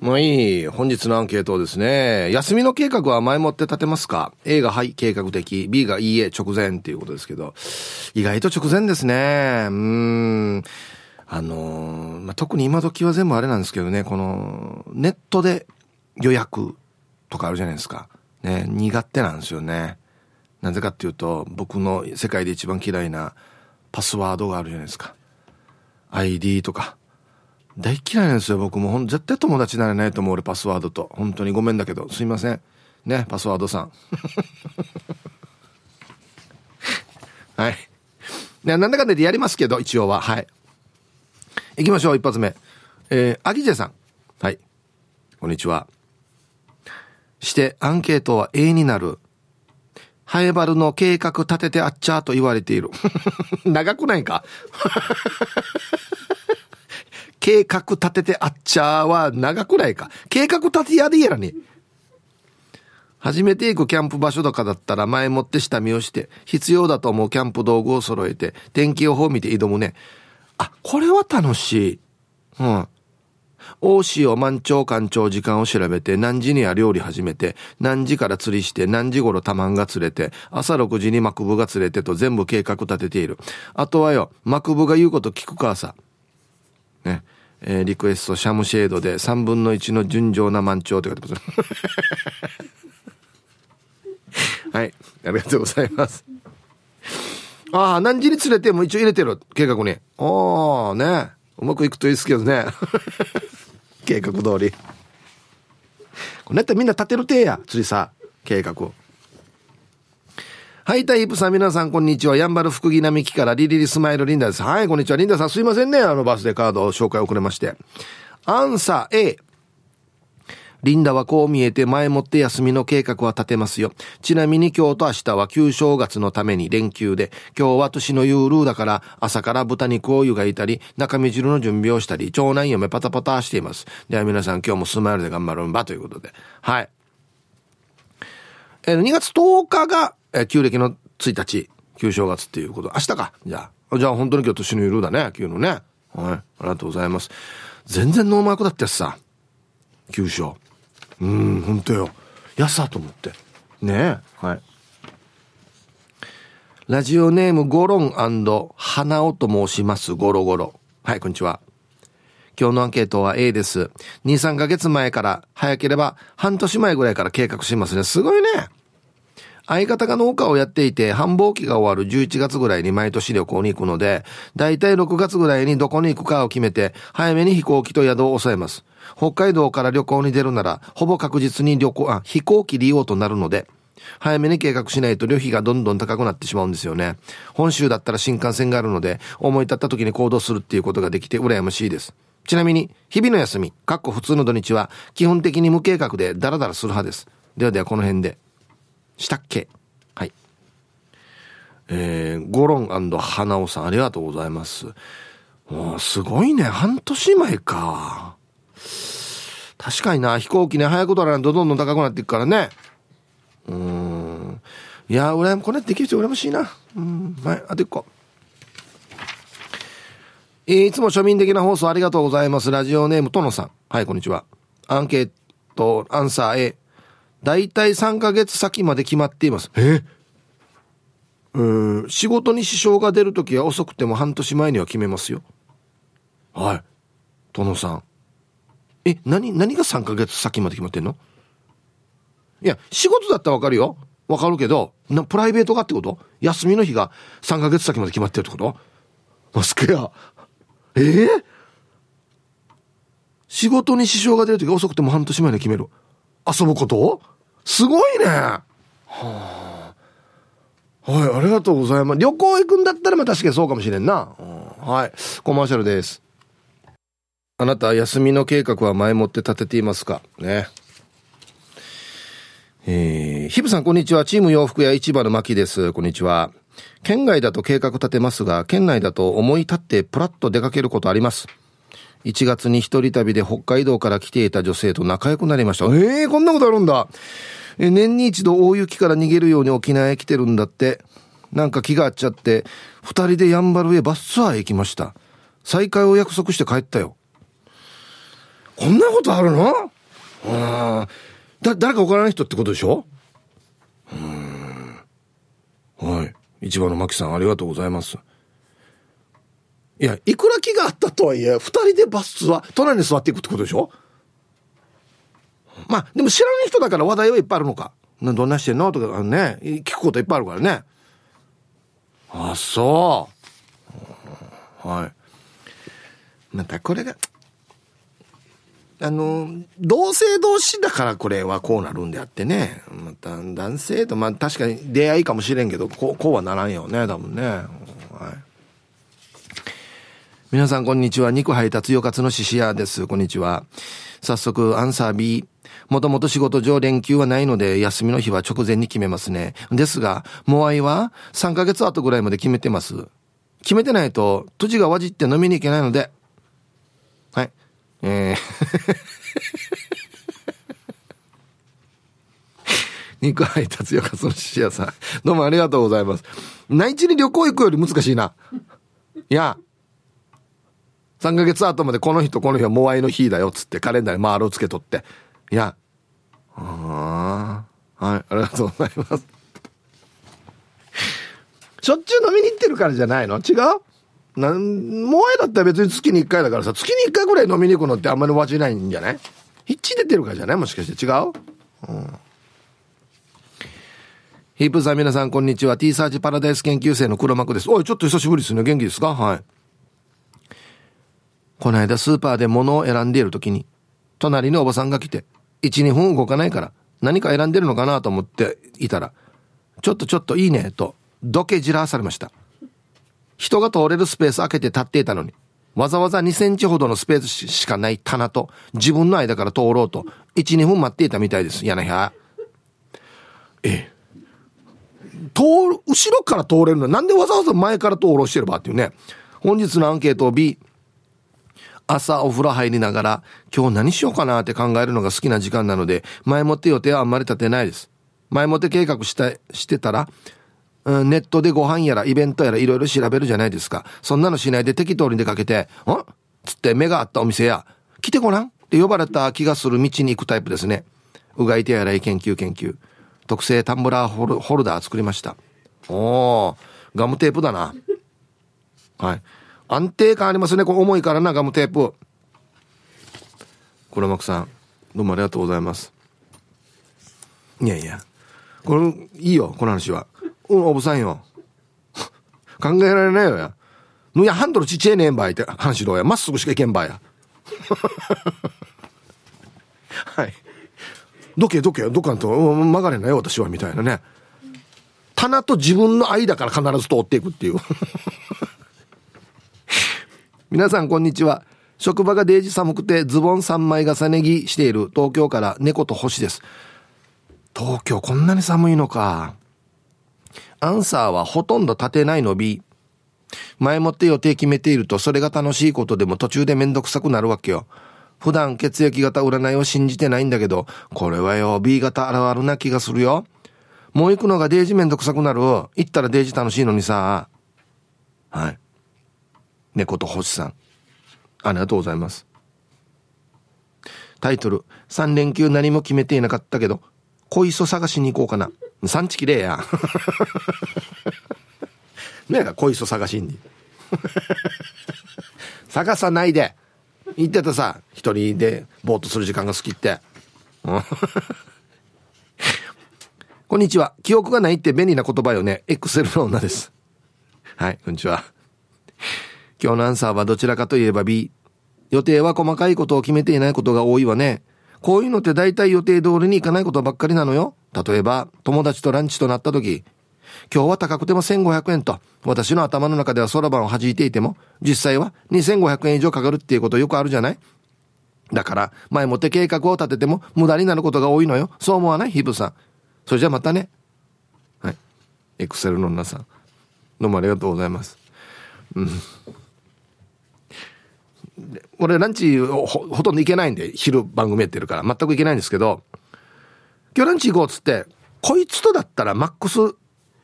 もういい。本日のアンケートですね。休みの計画は前もって立てますか？ A がはい、計画的。 B がいいえ、直前っていうことですけど、意外と直前ですね。まあ、特に今時は全部あれなんですけどね、このネットで予約とかあるじゃないですか。ね、苦手なんですよね。なぜかっていうと、僕の世界で一番嫌いなパスワードがあるじゃないですか。ID とか。大嫌いなんですよ、僕も。絶対友達になれないと思う、俺、パスワードと。本当にごめんだけど、すいません。ね、パスワードさん。はい。ね、なんだかんだでやりますけど、一応は。はい。行きましょう、一発目。アギジェさん。はい。こんにちは。して、アンケートは永遠になる。ハエバルの計画立ててあっちゃーと言われている。長くないか。計画立ててあっちゃーは長くないか。計画立てやでやらね。初めて行くキャンプ場所とかだったら前もって下見をして、必要だと思うキャンプ道具を揃えて、天気予報を見て挑むね。あ、これは楽しい。うん。大潮満潮干潮時間を調べて、何時には料理始めて、何時から釣りして、何時頃タマンが釣れて、朝6時にマクブが釣れてと全部計画立てている。あとはよ、マクブが言うこと聞くかさね、リクエストシャムシェードで3分の1の純情な満潮って書いてますはい、ありがとうございます。ああ、何時に釣れても一応入れてる計画に。おーね、うまくいくといいですけどね計画通り。これやったらみんな立てる手や、釣りさ計画を。はい、タイプさん、皆さんこんにちは。やんばる福木並木からリリリスマイルリンダです。はい、こんにちは、リンダさん、すいませんね、バースデーカード紹介遅れまして。アンサー A。 リンダはこう見えて前もって休みの計画は立てますよ。ちなみに今日と明日は旧正月のために連休で、今日は年のユールーだから朝から豚肉を湯がいたり中身汁の準備をしたり、長男嫁パタパタしています。では皆さん今日もスマイルで頑張るんばということで。はい、2月10日が旧暦の1日、旧正月っていうこと。明日か。じゃあ本当に今日年のゆるだね、旧のね。はい、ありがとうございます。全然ノーマークだったやつさ、旧正。本当よ、やさと思ってねえ。はい、ラジオネームゴロン&花尾と申します。ゴロゴロ。はい、こんにちは。今日のアンケートは A です。 2,3 ヶ月前から、早ければ半年前ぐらいから計画しますね。すごいね。相方が農家をやっていて、繁忙期が終わる11月ぐらいに毎年旅行に行くので、だいたい6月ぐらいにどこに行くかを決めて、早めに飛行機と宿を抑えます。北海道から旅行に出るなら、ほぼ確実に飛行機利用となるので、早めに計画しないと旅費がどんどん高くなってしまうんですよね。本州だったら新幹線があるので、思い立った時に行動するっていうことができて羨ましいです。ちなみに日々の休みかっこ普通の土日は基本的に無計画でダラダラする派です。ではでは、この辺でしたっけ。はい、ゴロン&花尾さん、ありがとうございます。すごいね、半年前か。確かにな、飛行機ね、早く取らないとどんどん高くなっていくからね。いや、俺これできる人羨ましいな。はい、あと1個。いつも庶民的な放送ありがとうございます。ラジオネームトノさん。はい、こんにちは。アンケートアンサー A。だいたい3ヶ月先まで決まっています。仕事に支障が出るときは遅くても半年前には決めますよ。はい、殿さん。何が3ヶ月先まで決まってんの？いや、仕事だったらわかるよ、わかるけど、プライベートがってこと？休みの日が3ヶ月先まで決まってるってこと？マスクや。仕事に支障が出るときは遅くても半年前に決める遊ぶこと？すごいね。はい、ありがとうございます。旅行行くんだったら、まあ確かにそうかもしれんな。はい、コマーシャルです。あなた、休みの計画は前もって立てていますかね。ヒブさん、こんにちは。チーム洋服屋市場の牧です。こんにちは。県外だと計画立てますが、県内だと思い立ってプラッと出かけることあります。1月に一人旅で北海道から来ていた女性と仲良くなりました。こんなことあるんだ。年に一度大雪から逃げるように沖縄へ来てるんだって。なんか気が合っちゃって2人でやんばるへバスツアーへ行きました。再会を約束して帰ったよ。こんなことあるの？誰かわからない人ってことでしょ？はい。一番のマキさんありがとうございます。いや、いくら気があったとはいえ、二人でバスは隣に座っていくってことでしょ？まあ、でも知らない人だから話題はいっぱいあるのか。どんなしてんのとかね、聞くこといっぱいあるからね。あ、そう。はい。またこれが、同性同士だからこれはこうなるんであってね。また男性と、まあ確かに出会いかもしれんけど、こうはならんよね、多分ね。はい。皆さんこんにちは。肉配達よかつのししやです。こんにちは。早速アンサー B。 もともと仕事上連休はないので休みの日は直前に決めますね。ですがモアイは3ヶ月後ぐらいまで決めてます。決めてないと土地がわじって飲みに行けないので、はい肉配達よかつのししやさん、どうもありがとうございます。内地に旅行行くより難しいな。いや、3ヶ月後までこの日とこの日はモアイの日だよっつってカレンダーに丸をつけとって、いや、はい、ありがとうございます。しょっちゅう飲みに行ってるからじゃないの？違う？モアイだったら別に月に1回だからさ、月に1回ぐらい飲みに行くのってあんまりわじないんじゃない？一致出てるからじゃない？もしかして違う？ヒープさん、皆さんこんにちは。 T サーチパラダイス研究生の黒幕です。おい、ちょっと久しぶりですね。元気ですか？はい。この間スーパーで物を選んでいるときに隣におばさんが来て 1,2 分動かないから何か選んでるのかなと思っていたら、ちょっといいねとどけじらされました。人が通れるスペース開けて立っていたのに、わざわざ2センチほどのスペースしかない棚と自分の間から通ろうと 1,2 分待っていたみたいです。やなや、後ろから通れるのなんで、わざわざ前から通ろうしてればっていうね。本日のアンケートを B。朝お風呂入りながら今日何しようかなって考えるのが好きな時間なので、前もって予定はあんまり立てないです。前もって計画してたら、ネットでご飯やらイベントやらいろいろ調べるじゃないですか。そんなのしないで適当に出かけて、つって目が合ったお店や来てごらんって呼ばれた気がする道に行くタイプですね。うがい手洗い研究、特製タンブラーホルダー作りました。おー、ガムテープだな。はい、安定感ありますね。これ重いからな、ガムテープ。黒幕さん、どうもありがとうございます。いやこれいいよ、この話は。おぶさんよ考えられないよや。いや、ハンドルちっちゃいねんばいって話どうや、まっすぐしかいけんばいやはい、どかんと曲がれないよ私は、みたいなね。棚と自分の間から必ず通っていくっていう皆さんこんにちは。職場がデージ寒くてズボン3枚重ね着している東京から猫と星です。東京こんなに寒いのか。アンサーはほとんど立てないの B。 前もって予定決めているとそれが楽しいことでも途中でめんどくさくなるわけよ。普段血液型占いを信じてないんだけど、これはよ B 型あるあるな気がするよ。もう行くのがデージめんどくさくなる。行ったらデージ楽しいのにさ。はい、猫と星さんありがとうございます。タイトル、3連休何も決めていなかったけど恋人探しに行こうかな。産地きれいやねえか、恋人探しに探さないで行ってたさ、一人でぼーっとする時間が好きってこんにちは。記憶がないって便利な言葉よね。エクセルの女です。はい、こんにちは。今日のアンサーはどちらかといえば B。 予定は細かいことを決めていないことが多いわね。こういうのって大体予定通りにいかないことばっかりなのよ。例えば友達とランチとなった時、今日は高くても1500円と私の頭の中ではそろばんを弾いていても、実際は2500円以上かかるっていうことよくあるじゃない。だから前もって計画を立てても無駄になることが多いのよ。そう思わない？ヒブさん、それじゃまたね。はい、エクセルの女さんどうもありがとうございます。俺ランチ ほとんど行けないんで、昼番組やってるから全く行けないんですけど、今日ランチ行こうっつって、こいつとだったらマックス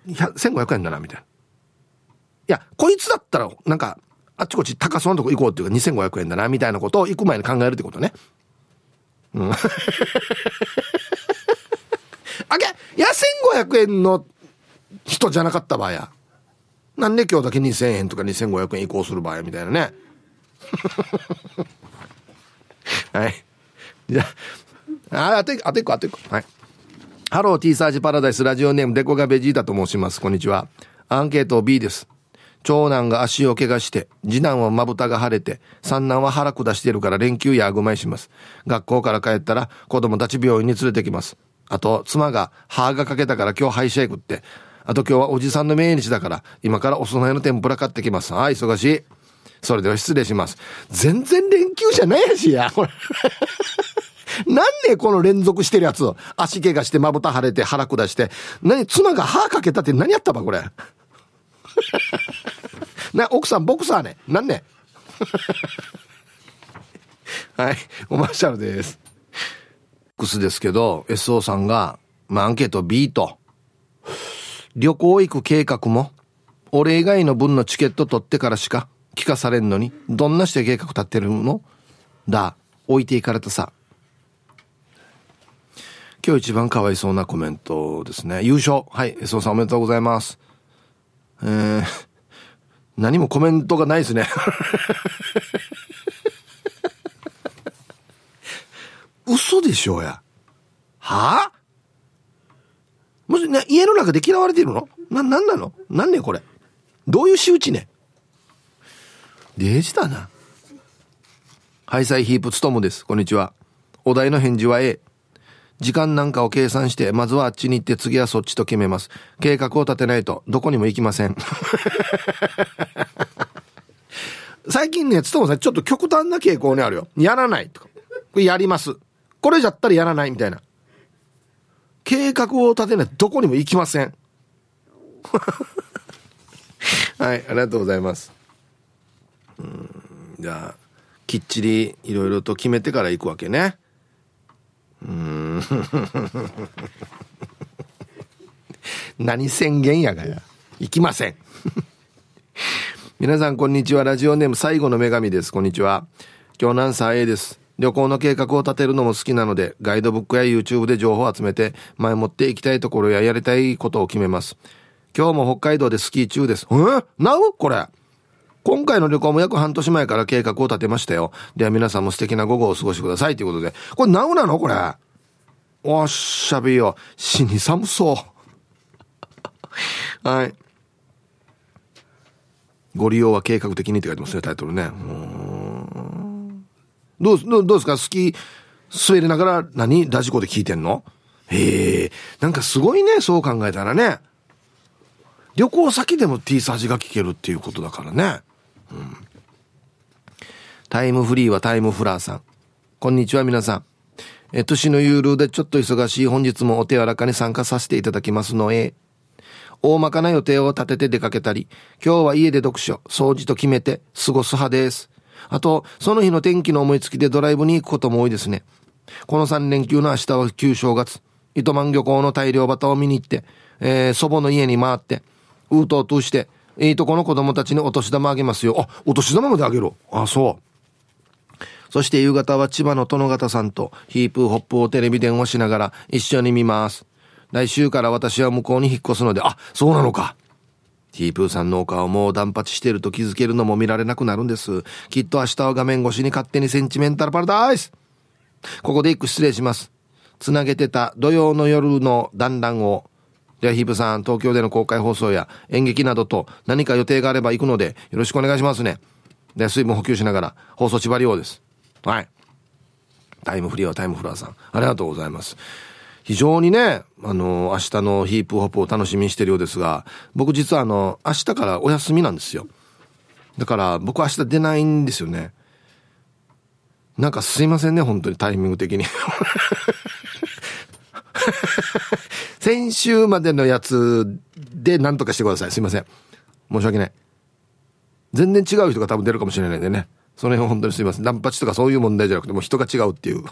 1500円だなみたいな。いや、こいつだったらなんかあっちこっち高そうなとこ行こうっていうか2500円だなみたいなことを行く前に考えるってことね。うん、あげいや1500円の人じゃなかった場合やなんで今日だけ2000円とか2500円移行する場合みたいなね。はい、じゃあ、あと一個、はい、ハロー T サージパラダイス、ラジオネームデコがベジータと申します。こんにちは。アンケート B です。長男が足を怪我して、次男はまぶたが腫れて、三男は腹下してるから連休やあぐまいします。学校から帰ったら子供たち病院に連れてきます。あと妻が歯が欠けたから今日歯医者行くって、あと今日はおじさんの命日だから今からお供えの天ぷら買ってきます。あー忙しい。それでは失礼します。全然連休じゃないやしやこれ。なんでこの連続してるやつ、足怪我してまぶた腫れて腹下して、何妻が歯かけたって何やったばこれ。な奥さんボクサーね、なんね。はい、おマッシャルです。クスですけど SO さんが、まあ、アンケート B と、旅行行く計画も俺以外の分のチケット取ってからしか聞かされんのに、どんなして計画立ってるのだ、置いていかれたさ。今日一番かわいそうなコメントですね。優勝、はい、SO さんおめでとうございます。何もコメントがないですね。嘘でしょうや。はぁ、もしね、家の中で嫌われてるの？なんなの？なんねこれ。どういう仕打ちね。デジだな。ハイサイヒープツトムです。こんにちは。お題の返事は A。時間なんかを計算して、まずはあっちに行って次はそっちと決めます。計画を立てないとどこにも行きません。最近ね、つともさんちょっと極端な傾向にあるよ。やらないとか、これやります、これじゃったらやらないみたいな。計画を立てないとどこにも行きません。はい、ありがとうございます。じゃあきっちりいろいろと決めてから行くわけね。何宣言やがや、行きません。皆さんこんにちは。ラジオネーム最後の女神です。こんにちは。今日何歳 A です。旅行の計画を立てるのも好きなので、ガイドブックや YouTube で情報を集めて、前もって行きたいところややりたいことを決めます。今日も北海道でスキー中です。なおこれ今回の旅行も約半年前から計画を立てましたよ。では皆さんも素敵な午後をお過ごしくださいということで、これナウなのこれ。おっしゃべりよ、死に寒そう。はい。ご利用は計画的にって書いてますね、タイトルね。どうですか、スキー滑りながらラジコで聞いてんの？へえ、なんかすごいね、そう考えたらね。旅行先でも T サージが聞けるっていうことだからね。うん、タイムフリーはタイムフラーさん、こんにちは。皆さん、年のユールでちょっと忙しい本日もお手柔らかに参加させていただきますのへ。大まかな予定を立てて出かけたり、今日は家で読書掃除と決めて過ごす派です。あとその日の天気の思いつきでドライブに行くことも多いですね。この3連休の明日は旧正月、糸満漁港の大漁旗を見に行って、祖母の家に回ってウートウトしていいとこの子供たちにお年玉あげますよ。あ、お年玉まであげろ。あ、そう。そして夕方は千葉の殿方さんとヒープホップをテレビ電話しながら一緒に見ます。来週から私は向こうに引っ越すので。あ、そうなのか。ヒープーさんのお顔も断髪してると気づけるのも見られなくなるんです。きっと明日は画面越しに勝手にセンチメンタルパラダイス。ここで一句失礼します。つなげてた土曜の夜の団らんを。ではヒープさん、東京での公開放送や演劇などと何か予定があれば行くのでよろしくお願いしますね。で水分補給しながら放送縛りようです。はい、タイムフリーはタイムフラーさん、ありがとうございます。非常にね、明日のヒープホップを楽しみにしてるようですが、僕実は明日からお休みなんですよ。だから僕明日出ないんですよね。なんかすいませんね、本当にタイミング的に。先週までのやつで何とかしてください。すいません、申し訳ない。全然違う人が多分出るかもしれないんでね、その辺は本当にすいません。乱発とかそういう問題じゃなくて、もう人が違うっていう。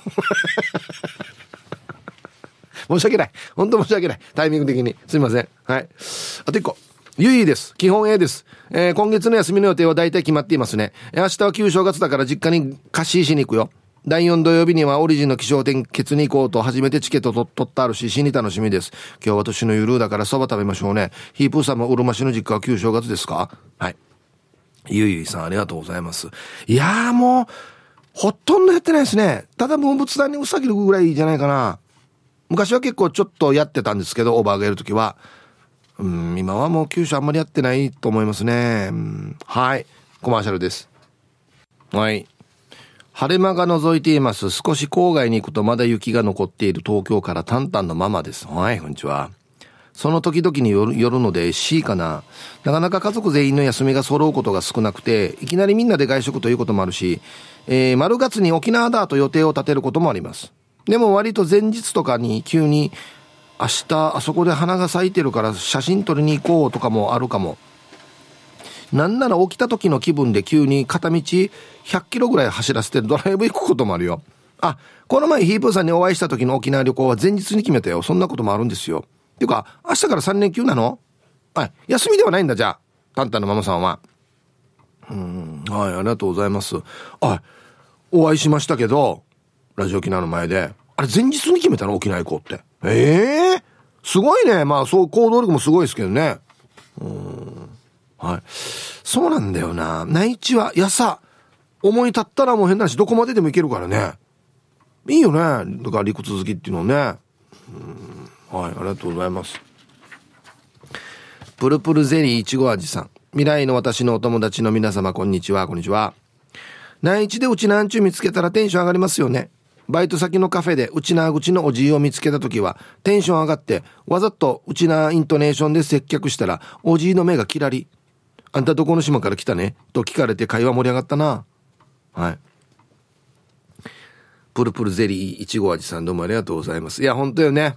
申し訳ない、本当申し訳ない、タイミング的にすいません。はい、あと1個ゆいです。基本 A です、今月の休みの予定は大体決まっていますね。明日は旧正月だから実家に貸ししに行くよ。第4土曜日にはオリジンの気象点結に行こうと初めてチケット取ったあるし、死に楽しみです。今日は年のゆるだからそば食べましょうね。ヒープーさんもうるま市の実家は旧正月ですか？はい、ゆいゆいさんありがとうございます。いやーもうほとんどやってないですね。ただ文物団にうさぎるぐらいじゃないかな。昔は結構ちょっとやってたんですけど、オーバーがいるときは、今はもう九州あんまりやってないと思いますね。はい、コマーシャルです。はい、晴れ間が覗いています。少し郊外に行くとまだ雪が残っている東京からタンタンのママです。はい、こんにちは。その時々によるので C かな。なかなか家族全員の休みが揃うことが少なくて、いきなりみんなで外食ということもあるし、丸月に沖縄だと予定を立てることもあります。でも割と前日とかに急に明日あそこで花が咲いてるから写真撮りに行こうとかもあるかも。なんなら起きた時の気分で急に片道100キロぐらい走らせてドライブ行くこともあるよ。あ、この前ヒープーさんにお会いした時の沖縄旅行は前日に決めたよ。そんなこともあるんですよ。ていうか明日から3連休なの？はい、休みではないんだ。じゃあタンタンのママさんは。はい、ありがとうございます。あ、お会いしましたけどラジオ沖縄の前で。あれ前日に決めたの、沖縄行こうって。すごいね。まあそう行動力もすごいですけどね。はい、そうなんだよな。内地はやさ思い立ったらもう変な話どこまででも行けるからね。いいよね。だから陸続きっていうのね。はい、ありがとうございます。プルプルゼリーいちご味さん、未来の私のお友達の皆様こんにちは。こんにちは。内地でうちなんちゅう見つけたらテンション上がりますよね。バイト先のカフェでうちなー口のおじいを見つけたときはテンション上がってわざとうちなーイントネーションで接客したらおじいの目がキラリ。あんたどこの島から来たねと聞かれて会話盛り上がったな。はい、プルプルゼリーいちご味さんどうもありがとうございます。いや本当よね。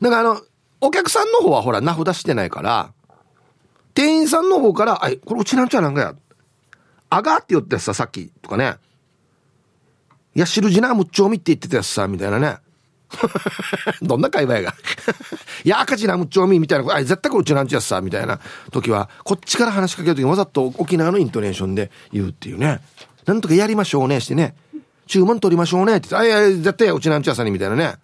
なんかお客さんの方はほら名札してないから店員さんの方からあいこれうちなんちゃなんかやあがって言ってささっきとかね、いや、汁じな、むっちょみって言ってたやつさ、みたいなね。どんな会話やが。いや、赤字な、むっちょみみたいな。あ、絶対これうちなんちゅうやつさ、みたいな時は、こっちから話しかけるときわざと沖縄のイントネーションで言うっていうね。なんとかやりましょうね、してね。注文取りましょうね、って言って。あ、いや、絶対うちなんちゅうやさに、みたいなね。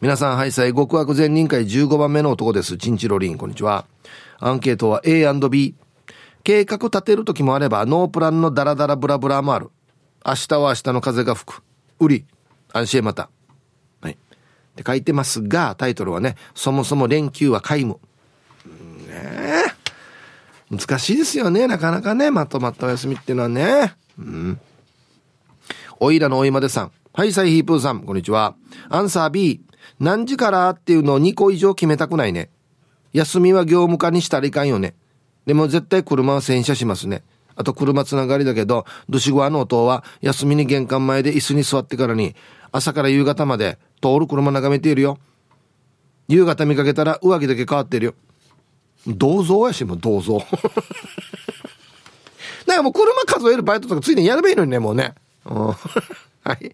皆さん、はいさい、極悪善人会15番目の男です。チンチロリン、こんにちは。アンケートは A&B。計画立てる時もあればノープランのダラダラブラブラもある。明日は明日の風が吹く。売り安心また。はいって書いてますが、タイトルはね、そもそも連休は皆無。ねえ、難しいですよね。なかなかね、まとまったお休みっていうのはね。おいらのおいまでさん、はいさい、ヒープーさんこんにちは。アンサー B。 何時からっていうのを2個以上決めたくないね。休みは業務課にしたらいかんよね。でも絶対車は洗車しますね。あと車つながりだけど、ドシゴアの音は休みに玄関前で椅子に座ってからに、朝から夕方まで通る車眺めているよ。夕方見かけたら上着だけ変わってるよ。銅像やし、もう銅像。なんかもう車数えるバイトとかついでにやればいいのにね、もうね。はい。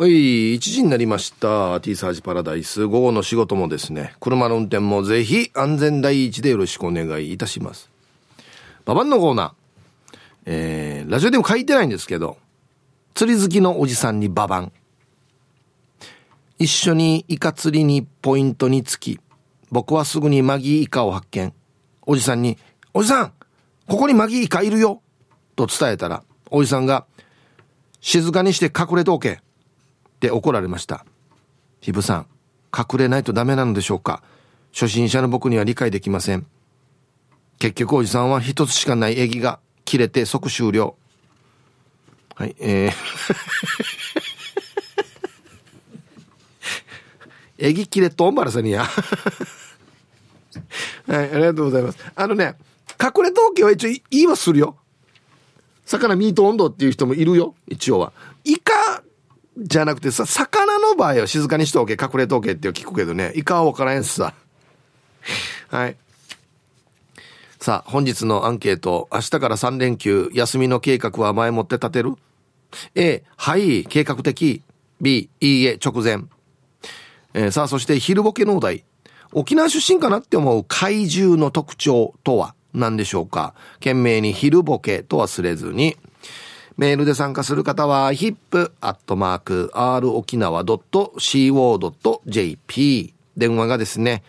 1時になりました。 T サージパラダイス、午後の仕事もですね、車の運転もぜひ安全第一でよろしくお願いいたします。ババンのコーナー、ラジオでも書いてないんですけど、釣り好きのおじさんにババン。一緒にイカ釣りにポイントにつき、僕はすぐにマギイカを発見。おじさんに、おじさんここにマギイカいるよと伝えたら、おじさんが静かにして隠れておけって怒られました。ひぶさん、隠れないとダメなのでしょうか。初心者の僕には理解できません。結局おじさんは一つしかないエギが切れて即終了。はい、エギ切れとんばらさにや。はい、ありがとうございます。隠れ陶器は一応言いはするよ。魚ミート温度っていう人もいるよ。一応はイカじゃなくてさ、魚の場合は静かにしておけ、隠れ陶器って聞くけどね、イカは分からへんすさ。はい、さあ本日のアンケート、明日から3連休休みの計画は前もって立てる？ A、 はい、計画的。 B、 いいえ、直前。さあそして昼ボケのお題、沖縄出身かなって思う怪獣の特徴とは何でしょうか。懸命に昼ボケと忘れずに、メールで参加する方は hip@rokinawa.co.jp、 電話がですね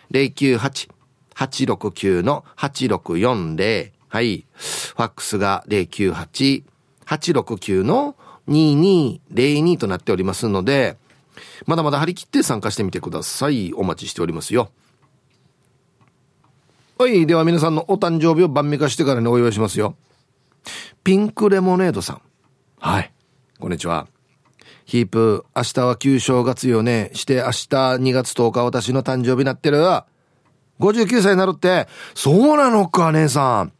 098-869-8640、 はい、ファックスが 098-869-2202 となっておりますので、まだまだ張り切って参加してみてください。お待ちしておりますよ。はい、では皆さんのお誕生日を晩御飯してからにお祝いしますよ。ピンクレモネードさん、はい、こんにちは。ヒープ、明日は旧正月よね。して明日2月10日私の誕生日になってる。59歳になるって。そうなのか姉さん。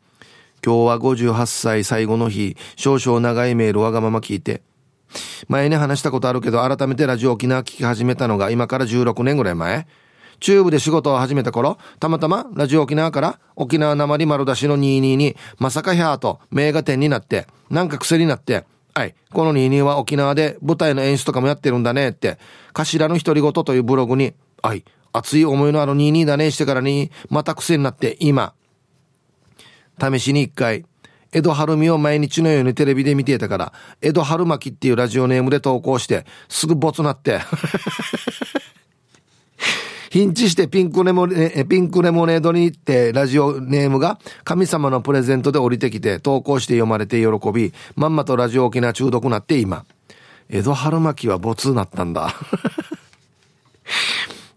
今日は58歳最後の日。少々長いメールわがまま聞いて、前に話したことあるけど改めてラジオ沖縄聞き始めたのが今から16年ぐらい前、チューブで仕事を始めた頃、たまたまラジオ沖縄から沖縄なまり丸出しの22にまさかヒャーと名が点になって、なんか癖になって、はい、この22は沖縄で舞台の演出とかもやってるんだねって頭の独り言というブログに、はい、熱い思いのある22だねしてからにまた癖になって、今試しに一回江戸春美を毎日のようにテレビで見ていたから江戸春巻っていうラジオネームで投稿して、すぐボツなってヒンチしてピンクレモネードに行ってラジオネームが神様のプレゼントで降りてきて、投稿して読まれて喜び、まんまとラジオ沖縄中毒なって、今江戸春巻はボツなったんだ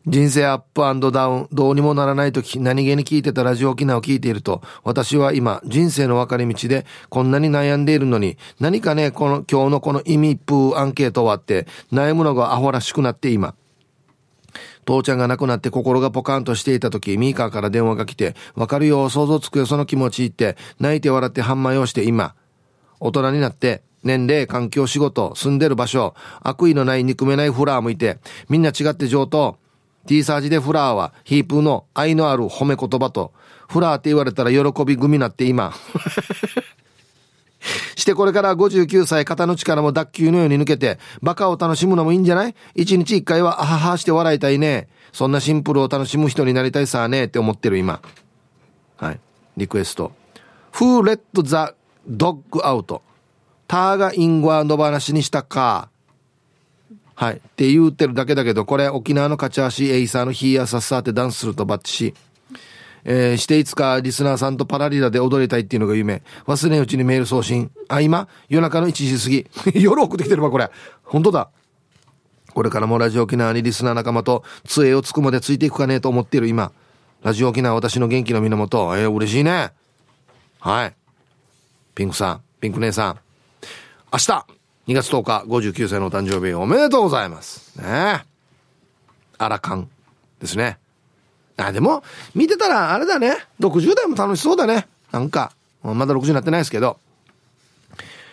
人生アップ&ダウン、どうにもならないとき何気に聞いてたラジオ沖縄を聞いていると、私は今人生の分かれ道でこんなに悩んでいるのに、何かね、この今日のこの意味風アンケートはって悩むのがアホらしくなって、今父ちゃんが亡くなって心がポカンとしていたとき、ミーカーから電話が来て、わかるよ、想像つくよ、その気持ちって泣いて笑って反応をして、今大人になって年齢、環境、仕事、住んでる場所、悪意のない憎めないフラー向いて、みんな違って上等ティーサージで、フラーはヒープーの愛のある褒め言葉と、フラーって言われたら喜び組になって、今してこれから59歳、肩の力も脱臼のように抜けて、バカを楽しむのもいいんじゃない。一日一回はアハハして笑いたいね。そんなシンプルを楽しむ人になりたいさあねって思ってる今。はい、リクエスト Who let the dog out、 ターがインゴは野放しにしたか、はいって言ってるだけだけど、これ沖縄のカチャーシーエイサーのヒーヤーサッサーってダンスするとバッチし、していつかリスナーさんとパラリラで踊りたいっていうのが夢。忘れんうちにメール送信。あ、今夜中の1時過ぎ夜送ってきてれば、これ本当だ。これからもラジオ沖縄にリスナー仲間と杖をつくまでついていくかねと思っている今。ラジオ沖縄私の元気の源。嬉しいね。はい、ピンクさん、ピンク姉さん、明日2月10日59歳のお誕生日おめでとうございますね。あらかんですね。あ、でも見てたらあれだね、60代も楽しそうだね。なんかまだ60になってないですけど、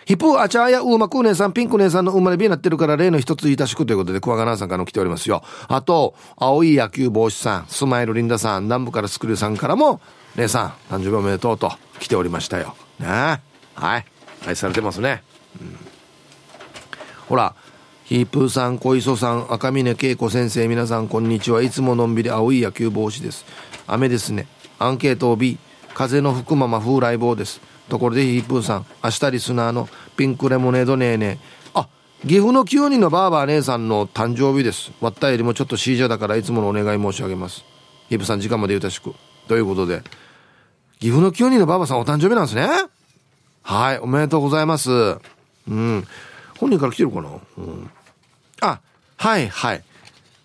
ヒップアチャーやウーマクーネさん、ピンク姉さんの生まれ日になってるから例の一ついたしくということで、クワガナーさんから来ておりますよ。あと青い野球帽子さん、スマイルリンダさん、南部からスクリューさんからも姉さん誕生日おめでとうと来ておりましたよね。はい、愛されてますね、うん。ほら、ヒープーさん、小磯さん、赤峰恵子先生、皆さんこんにちは。いつものんびり青い野球帽子です。雨ですね。アンケート B、 風の吹くまま風来坊です。ところでヒープーさん、明日リスナーのピンクレモネードねえねえ、あ、岐阜の9人のバーバー姉さんの誕生日です。わったよりもちょっと C じゃだから、いつものお願い申し上げます。ヒープーさん、時間までゆたしくということで、岐阜の9人のバーバーさんお誕生日なんですね。はい、おめでとうございます。うん、本人から来てるかな、うん、あ、はいはい、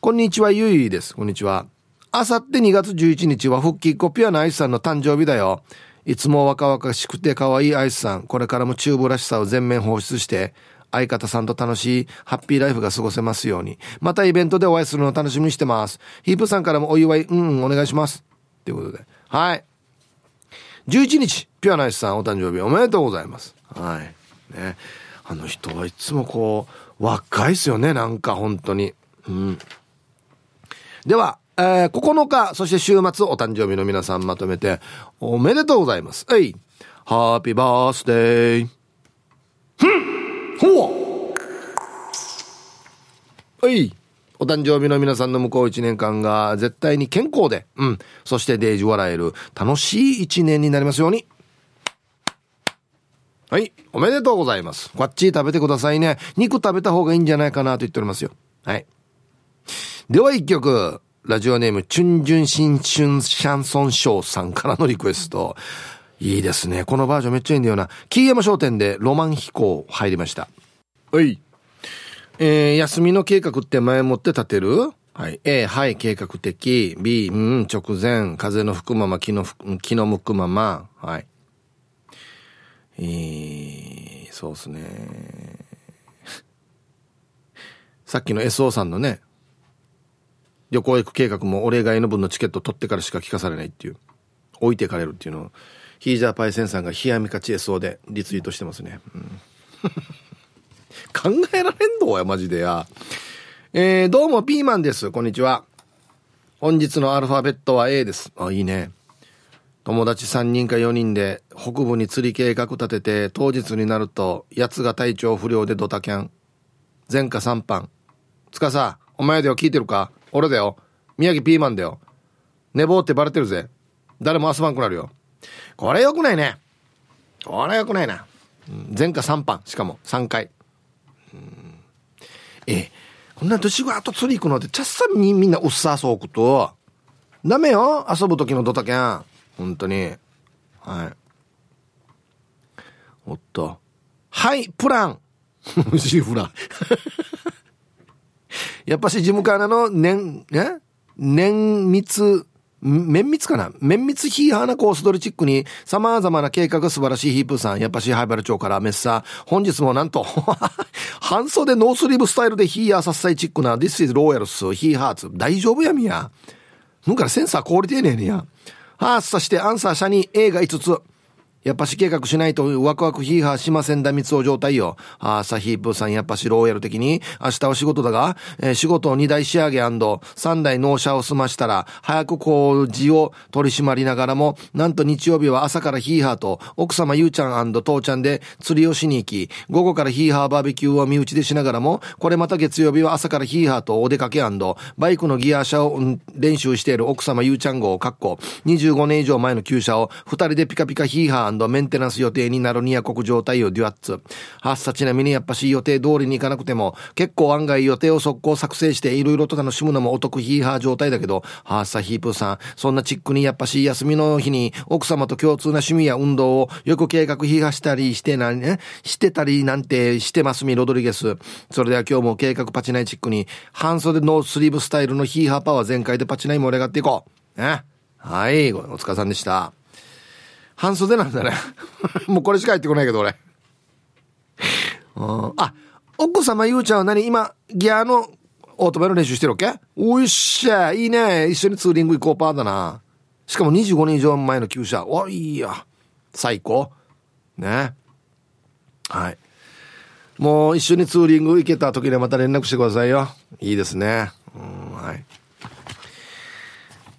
こんにちは、ゆいです。こんにちは。あさって2月11日は復帰コピアのアイスさんの誕生日だよ。いつも若々しくて可愛いアイスさん、これからもチューブらしさを全面放出して相方さんと楽しいハッピーライフが過ごせますように。またイベントでお会いするのを楽しみにしてます。ヒープさんからもお祝い、お願いしますということで、はい、11日、ピアのアイスさんお誕生日おめでとうございます。はいね、あの人はいつもこう若いですよね、なんか本当に、うん。では、9日、そして週末お誕生日の皆さんまとめておめでとうございます。はい、ハッピーバースデー。はい、お誕生日の皆さんの向こう1年間が絶対に健康で、うん、そしてデージ笑える楽しい1年になりますように。はい、おめでとうございます。こっち食べてくださいね。肉食べた方がいいんじゃないかなと言っておりますよ。はい、では一曲、ラジオネームチュンジュン新春シャンソンショーさんからのリクエスト。いいですね、このバージョンめっちゃいいんだよな。キーヤマ商店でロマン飛行入りました。はい、休みの計画って前もって立てる？はい、A、はい、計画的。B、うん、直前。風の吹くまま、気の向くまま。はい。そうですね。さっきの SO さんのね、旅行行く計画も俺以外の分のチケット取ってからしか聞かされないっていう。置いてかれるっていうのを、ヒージャーパイセンさんが冷やみ勝ち SO でリツイートしてますね。うん、考えられんのや、マジでや。どうもピーマンです。こんにちは。本日のアルファベットは A です。あ、いいね。友達3人か4人で北部に釣り計画立てて、当日になるとやつが体調不良でドタキャン。前科3班つかさ、お前だよ。聞いてるか？俺だよ。宮城ピーマンだよ。寝坊ってバレてるぜ。誰も遊ばんくなるよ。これよくないね。これよくないな。前科3班しかも3回。こんな年があと釣り行くのってちゃっさにみんなうっさそうくとダメよ。遊ぶ時のドタキャン本当に。はい、おっと、はい、プランシフラやっぱしジムカーナの綿密ヒーハーなコース取りチックに様々な計画が素晴らしいヒープーさん。やっぱしハイバル町からメッサー。本日もなんと半袖ノースリーブスタイルでヒーハーさっさいチックな This is Royal s ヒーハーツ。大丈夫やみや。なんからセンサー凍りてえねえねや。ハーツさしてアンサー社に A が5つ。やっぱし計画しないとワクワクヒーハーしませんだみつお状態よ。あーさヒープーさん、やっぱしローヤル的に明日は仕事だが、仕事を2台仕上げ&3台納車を済ましたら早く工事を取り締まりながらも、なんと日曜日は朝からヒーハーと奥様ゆうちゃん&父ちゃんで釣りをしに行き、午後からヒーハーバーベキューを身内でしながらも、これまた月曜日は朝からヒーハーとお出かけ&バイクのギア車を練習している奥様ゆうちゃん号25年以上前の旧車を2人でピカピカヒーハーメンテナンス予定になるニア国状態をデュアッツ。はっさ、ちなみにやっぱし予定通りに行かなくても結構案外予定を速攻作成していろいろと楽しむのもお得ヒーハー状態だけど、はっさヒープーさん、そんなチックにやっぱし休みの日に奥様と共通な趣味や運動をよく計画ヒーハーしたりしてたりなんてしてますみロドリゲス。それでは今日も計画パチナイチックに半袖ノースリーブスタイルのヒーハーパワー全開でパチナイ盛り上がっていこう、ね、はい、お疲れさんでした。半袖なんだねもうこれしか入ってこないけど俺あ、奥様ゆうちゃんは何今ギアのオートバイの練習してるわけ？おいっしゃ、いいね。一緒にツーリング行こうパーだな。しかも25年以上前の旧車。おい、いや最高ね。はい、もう一緒にツーリング行けた時にまた連絡してくださいよ。いいですね。うん、はい。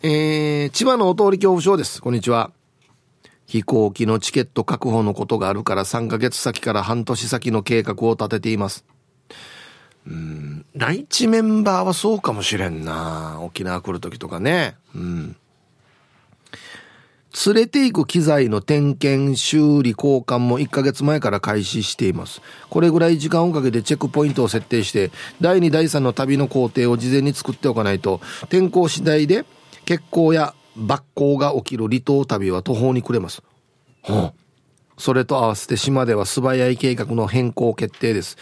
千葉のお通り恐怖症です。こんにちは。飛行機のチケット確保のことがあるから3ヶ月先から半年先の計画を立てています。来日メンバーはそうかもしれんな。沖縄来る時とかね。うん。連れていく機材の点検修理交換も1ヶ月前から開始しています。これぐらい時間をかけてチェックポイントを設定して第2第3の旅の工程を事前に作っておかないと天候次第で欠航や抜航が起きる離島旅は途方に暮れます。それと合わせて島では素早い計画の変更決定です。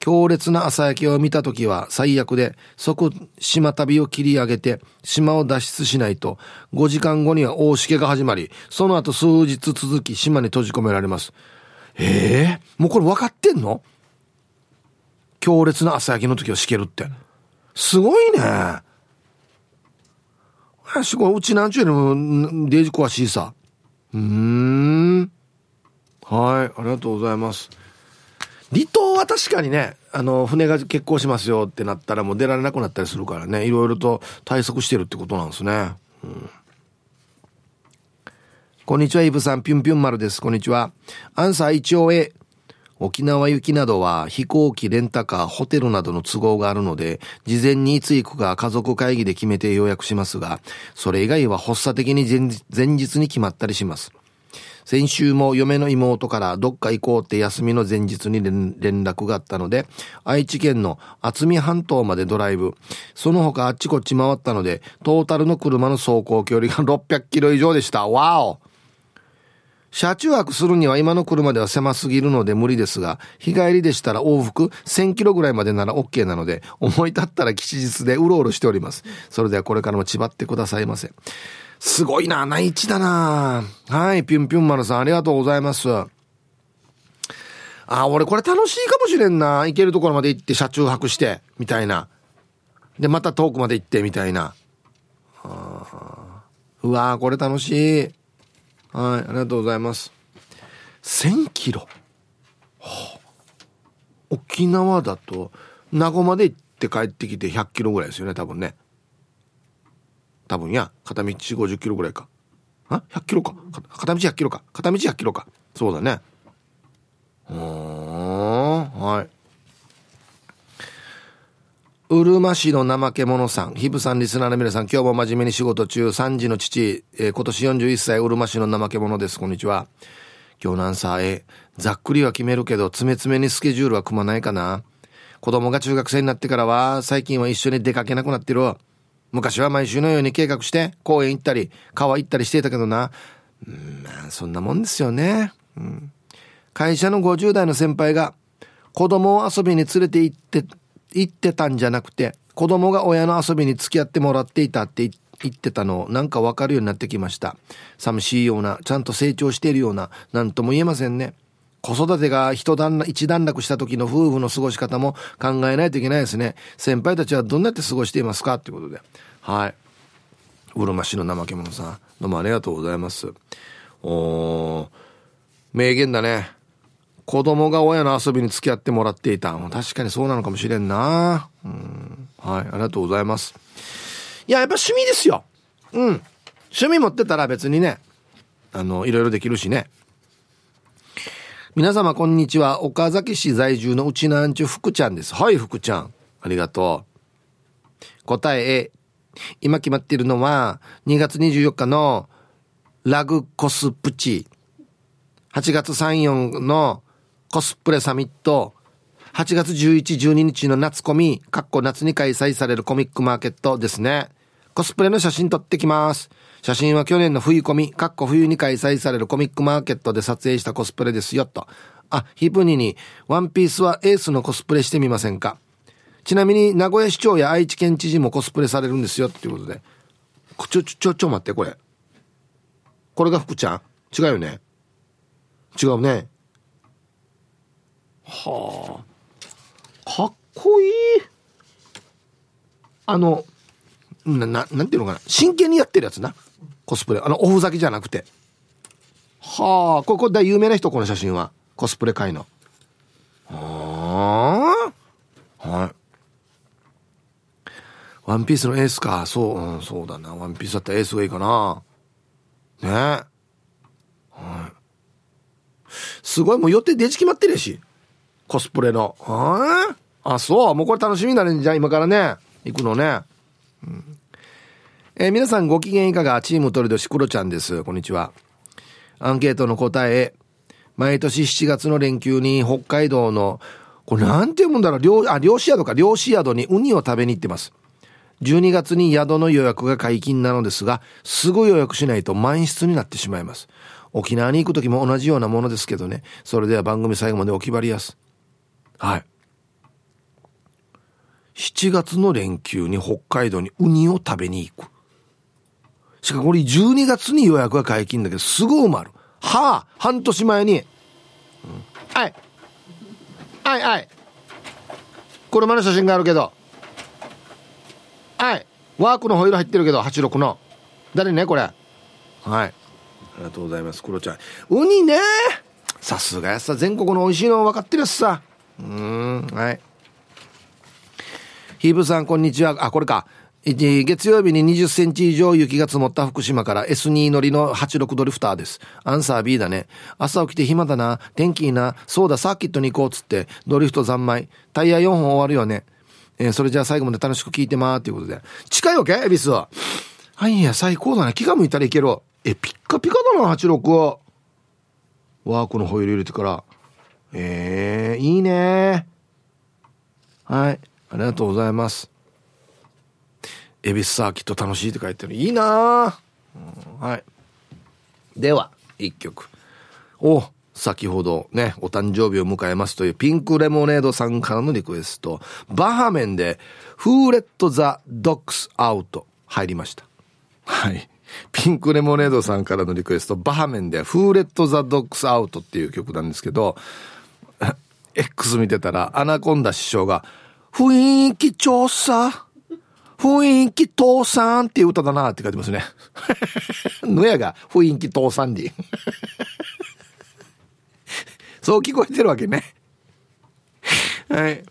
強烈な朝焼けを見た時は最悪で即島旅を切り上げて島を脱出しないと5時間後には大しけが始まり、その後数日続き島に閉じ込められます。もうこれ分かってんの？強烈な朝焼けの時はしけるってすごいね。うちなんちゅうよりもデージ詳しいさ。はい、ありがとうございます。離島は確かにね、船が欠航しますよってなったらもう出られなくなったりするからね、いろいろと対策してるってことなんですね。こんにちは、イブさん。ピュンピュン丸です。こんにちは。アンサー一応 A。 沖縄行きなどは飛行機レンタカーホテルなどの都合があるので事前にいつ行くか家族会議で決めて予約しますが、それ以外は発作的に前日に決まったりします。先週も嫁の妹からどっか行こうって休みの前日に連絡があったので、愛知県の渥美半島までドライブ、その他あっちこっち回ったので、トータルの車の走行距離が600キロ以上でした。わお。車中泊するには今の車では狭すぎるので無理ですが、日帰りでしたら往復1000キロぐらいまでなら OK なので、思い立ったら吉日でうろうろしております。それではこれからもちばってくださいませ。すごいな、内地だな。はい、ピュンピュン丸さんありがとうございます。あ、俺これ楽しいかもしれんな。行けるところまで行って車中泊して、みたいな。で、また遠くまで行って、みたいな。うわー、これ楽しい。はい、ありがとうございます。1000キロ、はあ、沖縄だと名護まで行って帰ってきて100キロぐらいですよね、多分ね。多分や、片道50キロぐらいか。あ、100キロか。片道100キロか。片道100キロか。そうだね。はい。うるま市の怠け者さん、ひぶさん、リスナーの皆さん、今日も真面目に仕事中、3時の父、今年41歳、うるま市の怠け者です。こんにちは。今日なんさ、ざっくりは決めるけど、つめつめにスケジュールは組まないかな。子供が中学生になってからは、最近は一緒に出かけなくなってる。昔は毎週のように計画して、公園行ったり、川行ったりしていたけどな。まあ、そんなもんですよね。うん、会社の50代の先輩が、子供を遊びに連れて行ってたんじゃなくて、子供が親の遊びに付き合ってもらっていたって言ってたのをなんかわかるようになってきました。寂しいような、ちゃんと成長しているような、なんとも言えませんね。子育てが一段落した時の夫婦の過ごし方も考えないといけないですね。先輩たちはどんなって過ごしていますかってことで、はい、うるま市の怠け者さん、どうもありがとうございます。名言だね。子供が親の遊びに付き合ってもらっていた。確かにそうなのかもしれんな。うん。はい。ありがとうございます。いや、やっぱ趣味ですよ。うん。趣味持ってたら別にね、いろいろできるしね。皆様、こんにちは。岡崎市在住のうちなんちゅ福ちゃんです。はい、福ちゃん。ありがとう。答え A。今決まっているのは、2月24日のラグコスプチ。8月3、4のコスプレサミット、8月11、12日の夏コミ（夏に開催されるコミックマーケット）ですね。コスプレの写真撮ってきます。写真は去年の冬コミ（冬に開催されるコミックマーケットで撮影したコスプレですよと。あ、ヒプニにワンピースはエースのコスプレしてみませんか。ちなみに名古屋市長や愛知県知事もコスプレされるんですよっていうことで。ちょ待ってこれが福ちゃん？違うよね。違うね。はあ、かっこいい。なんていうのかな、真剣にやってるやつな、コスプレ。おふざけじゃなくて。はあ、これ大有名な人、この写真はコスプレ界の。はあ、はい。ワンピースのエースか、そう、うん、そうだな。ワンピースだったらエースがいいかな。ねえ。はい。すごい、もう予定出ち決まってるやし、コスプレの。あ、そう、もうこれ楽しみだね。じゃあ今からね、行くのね。うん、皆さんご機嫌いかが。チームトリドシクロちゃんです。こんにちは。アンケートの答え、毎年7月の連休に北海道の、これなんて読むんだろう、漁師宿にウニを食べに行ってます。12月に宿の予約が解禁なのですが、すぐ予約しないと満室になってしまいます。沖縄に行くときも同じようなものですけどね。それでは番組最後までお気張りやす。はい。7月の連休に北海道にウニを食べに行く。しかもこれ12月に予約が解禁だけど、すぐ埋まる。はあ、半年前に。はい。はいはい。これまで写真があるけど。はい。ワークのホイール入ってるけど、86の。誰ね、これ。はい。ありがとうございます、クロちゃん。ウニね、さすがやさ、全国の美味しいの分かってるやつさ。はい。ヒーブさん、こんにちは。あ、これか。月曜日に20センチ以上雪が積もった福島から S2 乗りの86ドリフターです。アンサー B だね。朝起きて暇だな、天気いいな、そうだサーキットに行こうっつってドリフト三昧、タイヤ4本終わるよね。それじゃあ最後まで楽しく聞いてまーということで。近いわけ、恵比寿は。はい、や最高だね。気が向いたらいける。ピッカピカだな、86。ワークのホイール入れてから、いいね。はい、ありがとうございます。恵比寿サーキット楽しいって書いてる、いいな、うん、はい。では1曲、お、先ほどねお誕生日を迎えますというピンクレモネードさんからのリクエスト、バハメンで Who Let the Dogs Out 入りました。はい、ピンクレモネードさんからのリクエスト、バハメンで Who Let the Dogs Out っていう曲なんですけどX 見てたらアナコンダ師匠が雰囲気調査雰囲気倒産っていう歌だなって書いてますね。野屋が雰囲気倒産にそう聞こえてるわけね。はい、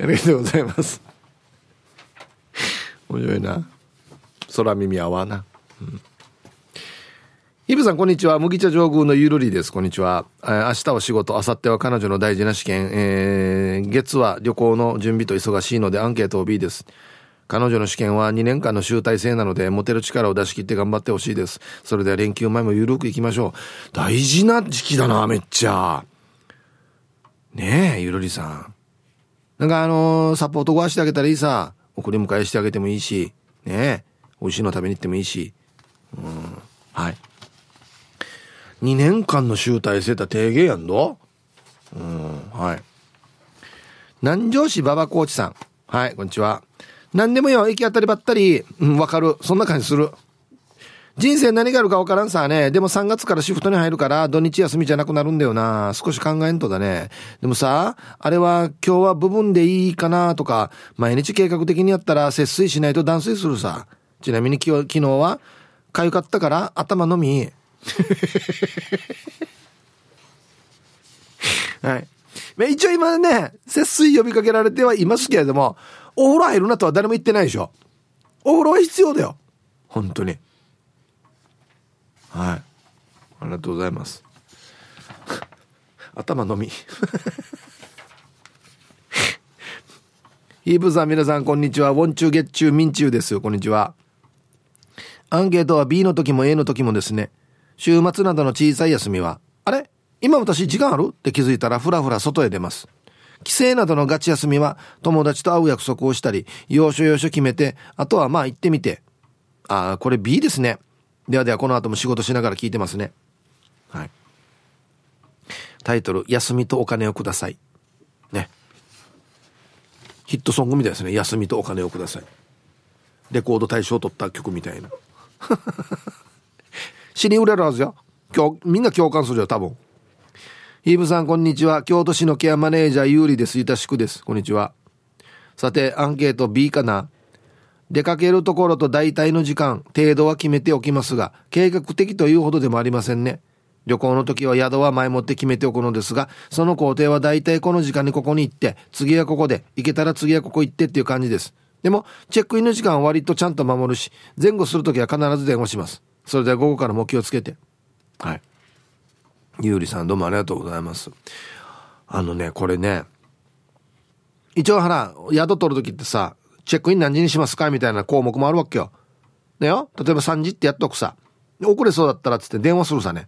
ありがとうございます。面白いな、空耳合わな、うん、イブさんこんにちは、麦茶上宮のゆるりです。こんにちは。明日は仕事、明後日は彼女の大事な試験、月は旅行の準備と忙しいのでアンケートを B です。彼女の試験は2年間の集大成なので、持てる力を出し切って頑張ってほしいです。それでは連休前もゆるくいきましょう。大事な時期だな、めっちゃ。ねえ、ゆるりさん。なんかサポートごわしてあげたらいいさ。送り迎えしてあげてもいいし。ねえ、美味しいの食べに行ってもいいし。うん。はい。2年間の集大成だ、提言やんど。うん、はい。南城市馬場コーチさん。はい、こんにちは。何でもよ、行き当たりばったり、うん、わかる、そんな感じする。人生何があるかわからんさね。でも3月からシフトに入るから土日休みじゃなくなるんだよな。少し考えんとだね。でもさ、あれは今日は部分でいいかなとか、毎日計画的にやったら節水しないと断水するさ。ちなみに昨日はかゆかったから頭のみはい、一応今ね節水呼びかけられてはいますけれども、お風呂入るなとは誰も言ってないでしょ。お風呂は必要だよ、本当に。はい、ありがとうございます。頭のみイーブさん、皆さんこんにちは。ウォンチューゲッチューミンチューです。こんにちは。アンケートは B の時も A の時もですね。週末などの小さい休みは、あれ今私時間あるって気づいたらふらふら外へ出ます。帰省などのガチ休みは友達と会う約束をしたり、要所決めて、あとはまあ行ってみて。ああ、これ B ですね。ではでは、この後も仕事しながら聞いてますね。はい。タイトル、休みとお金をください。ね。ヒットソングみたいですね。休みとお金をください。レコード大賞を取った曲みたいな。死に売れるはずよ。今日、みんな共感するよ、多分。イーブさんこんにちは。京都市のケアマネージャーゆうりです。ゆたしくです。こんにちは。さて、アンケート B かな。出かけるところと大体の時間程度は決めておきますが、計画的というほどでもありませんね。旅行の時は宿は前もって決めておくのですが、その工程は大体この時間にここに行って、次はここで行けたら次はここ行ってっていう感じです。でもチェックインの時間は割とちゃんと守るし、前後するときは必ず電話します。それでは午後からも気をつけて。はい、ゆうりさんどうもありがとうございます。これね、一応宿取るときってさ、チェックイン何時にしますかみたいな項目もあるわけよ。だよ、例えば3時ってやっとくさ。遅れそうだったらっつって電話するさね。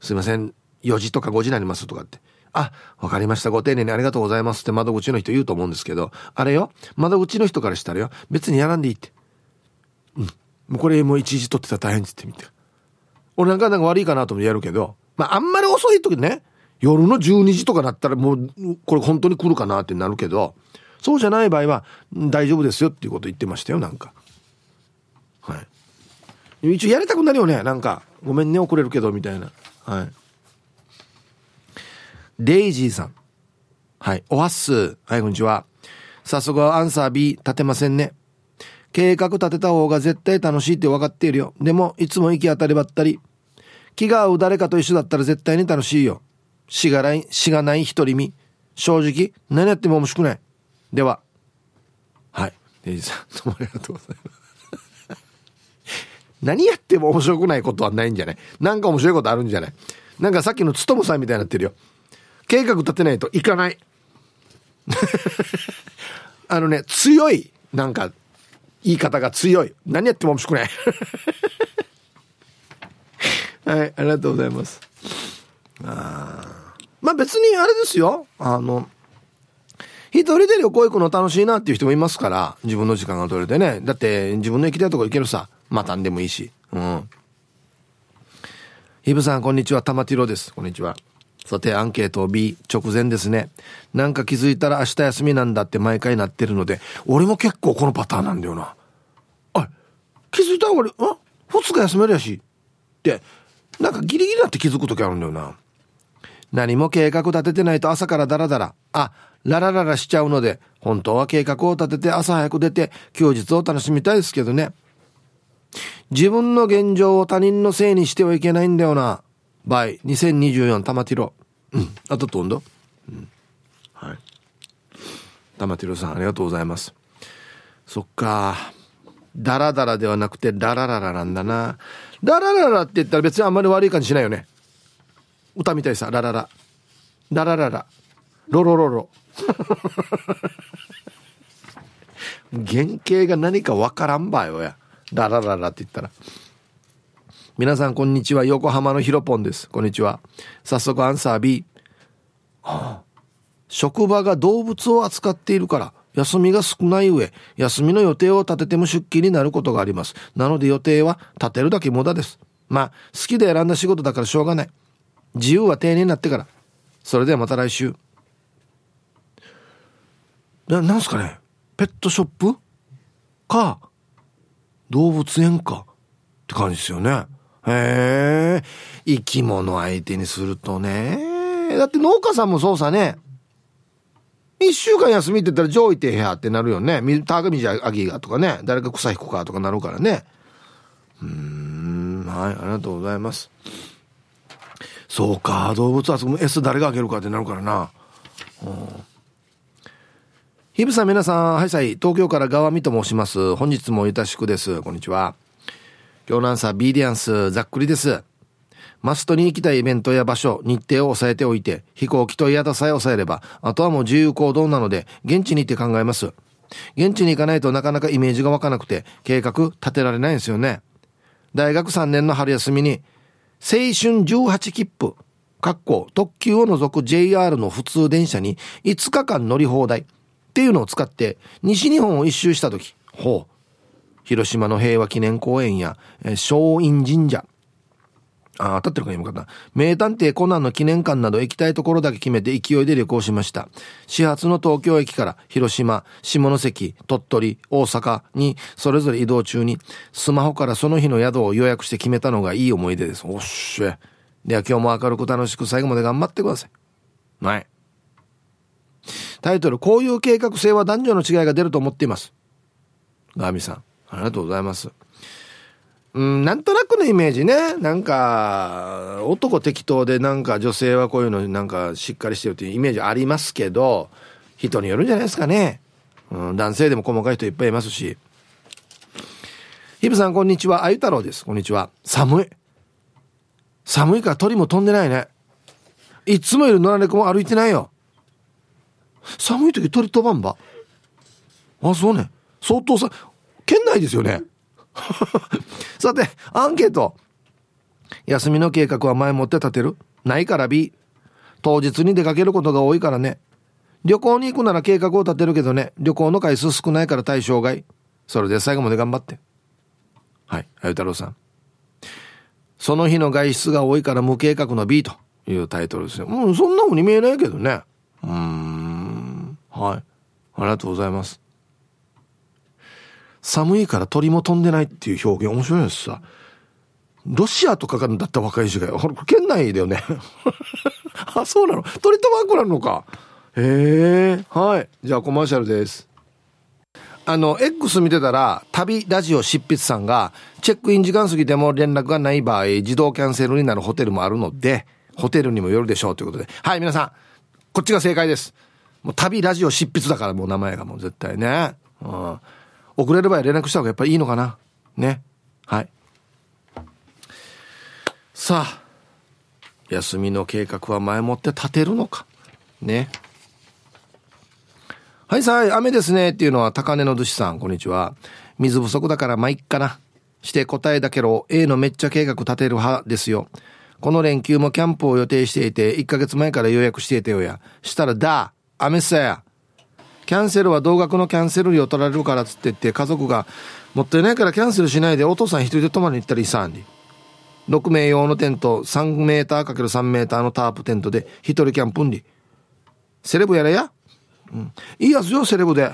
すいません、4時とか5時になりますとかって。あ、わかりました、ご丁寧にありがとうございますって窓口の人言うと思うんですけど、あれよ、窓口の人からしたらよ、別にやらんでいいって。うん、もうこれもう1時取ってたら大変っつってみて、俺なんか悪いかなと思ってやるけど、まあ、あんまり遅い時ね、夜の12時とかなったらもうこれ本当に来るかなってなるけど、そうじゃない場合は大丈夫ですよっていうこと言ってましたよ、なんか。はい。一応やりたくなるよね、なんかごめんね遅れるけどみたいな。はい。デイジーさん、はい、おはっす。はい、こんにちは。早速アンサー B 立てませんね。計画立てた方が絶対楽しいって分かっているよ。でもいつも行き当たりばったり。気が合う誰かと一緒だったら絶対に楽しいよ。しがない独り身。正直何やっても面白くない。では。はい、デイジさんどうもありがとうございます何やっても面白くないことはないんじゃない？なんか面白いことあるんじゃない？なんかさっきのつとむさんみたいになってるよ。計画立てないといかない強い、なんか言い方が強い。何やっても面白くないはい、ありがとうございます。まあ別にあれですよ、一人で旅行行くの楽しいなっていう人もいますから、自分の時間が取れてね、だって自分の行きたいとこ行けるさ、またんでもいいし。うん。ひぶさんこんにちは、たまてろです。こんにちは。さてアンケート B 直前ですね。なんか気づいたら明日休みなんだって毎回なってるので、俺も結構このパターンなんだよな。あ、気づいたら俺2日休めるやしってなんかギリギリだって気づくときあるんだよな。何も計画立ててないと朝からダラダラ、ララララしちゃうので、本当は計画を立てて朝早く出て休日を楽しみたいですけどね。自分の現状を他人のせいにしてはいけないんだよな。by 2024たまてろ。うん。あとどんど。うん。はい。たまてろさんありがとうございます。そっか。ダラダラではなくてララララなんだな。ララララって言ったら別にあんまり悪い感じしないよね。歌みたいさ、ラララ。ララララ。ロロロロ。原型が何かわからんばよや。ララララって言ったら。皆さんこんにちは、横浜のひろぽんです。こんにちは。早速アンサー B、職場が動物を扱っているから休みが少ない上、休みの予定を立てても出勤になることがあります。なので予定は立てるだけ無駄です。まあ好きで選んだ仕事だからしょうがない。自由は定年になってから。それではまた来週。なんすかね、ペットショップか動物園かって感じですよね。へえ、生き物相手にするとね。だって農家さんもそうさね、1週間休みって言ったら上位てへやってなるよね。高見じゃあぎがとかね、誰か草引くかとかなるからね。はい、ありがとうございます。そうか、動物はその S 誰が開けるかってなるからな。ひぶさん皆さん、はいさい、東京から川見と申します。本日もゆたしくです。こんにちは。今日のアンサー B でアンス、ざっくりです。マストに行きたいイベントや場所、日程を押さえておいて、飛行機と宿さえ押さえればあとはもう自由行動なので、現地に行って考えます。現地に行かないとなかなかイメージが湧かなくて計画立てられないんですよね。大学3年の春休みに青春18切符特急を除く JR の普通電車に5日間乗り放題っていうのを使って西日本を一周した時、広島の平和記念公園や松陰神社、当たってるか今かな、名探偵コナンの記念館など行きたいところだけ決めて勢いで旅行しました。始発の東京駅から広島、下関、鳥取、大阪にそれぞれ移動中にスマホからその日の宿を予約して決めたのがいい思い出です。おっしゃ。では今日も明るく楽しく最後まで頑張ってください。はい。タイトル、こういう計画性は男女の違いが出ると思っています。ガーミさんありがとうございます。なんとなくのイメージね、なんか男適当でなんか女性はこういうのなんかしっかりしてるっていうイメージありますけど、人によるんじゃないですかね。男性でも細かい人いっぱいいますし。ひぶさんこんにちは、あゆ太郎です。こんにちは。寒いから鳥も飛んでないね。いつもいる野良猫も歩いてないよ。寒い時鳥飛ばんば。あ、そうね。相当さ、県内ですよね。さてアンケート、休みの計画は前もって立てるないから B、 当日に出かけることが多いからね。旅行に行くなら計画を立てるけどね、旅行の回数少ないから対象外。それで最後まで頑張って。はい、あゆ太郎さん、その日の外出が多いから無計画の B というタイトルですよ。そんな風に見えないけどね。はい、ありがとうございます。寒いから鳥も飛んでないっていう表現面白いですさ。ロシアとかだった若い世代、これ県内だよね。あ、そうなの。鳥とバンクなのか。へえ。はい。じゃあコマーシャルです。X 見てたら旅ラジオ執筆さんがチェックイン時間過ぎても連絡がない場合自動キャンセルになるホテルもあるので、ホテルにもよるでしょうということで、はい、皆さんこっちが正解です。もう旅ラジオ執筆だからもう名前がもう絶対ね。うん。遅れる場合連絡した方がやっぱりいいのかなね。はい。さあ、休みの計画は前もって立てるのかね。はいさあ、雨ですねっていうのは高根の寿司さん、こんにちは。水不足だからまあいっかなして答えだけど A のめっちゃ計画立てる派ですよ。この連休もキャンプを予定していて1ヶ月前から予約していたよや。したらだ雨さや。キャンセルは同額のキャンセル料取られるからつって言って家族がもったいないからキャンセルしないでお父さん一人で泊まりに行ったりさんに。6名用のテント3メーター ×3 メーターのタープテントで一人キャンプんり。セレブやれや、うん、いいやつよセレブで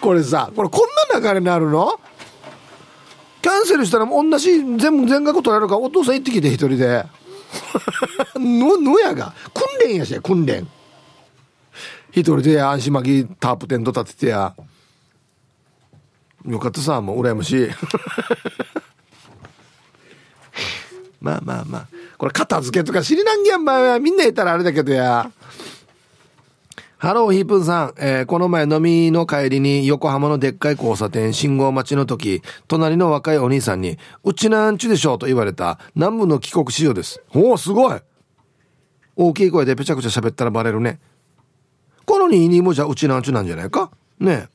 これこんな流れになるの。キャンセルしたら同じ全額取られるからお父さん行ってきて一人でのやが訓練やしや訓練一人で安心巻きタープテント立ててやよかったさもう羨ましいまあこれ片付けとか知りなんぎやんばやみんな言ったらあれだけどや。ハローヒープンさん、この前飲みの帰りに横浜のでっかい交差点信号待ちの時隣の若いお兄さんにうちなんちゅでしょと言われた南部の帰国子女です。おーすごい大きい声でぺちゃくちゃ喋ったらバレるね。この2人もじゃうちなんちゅなんじゃないかね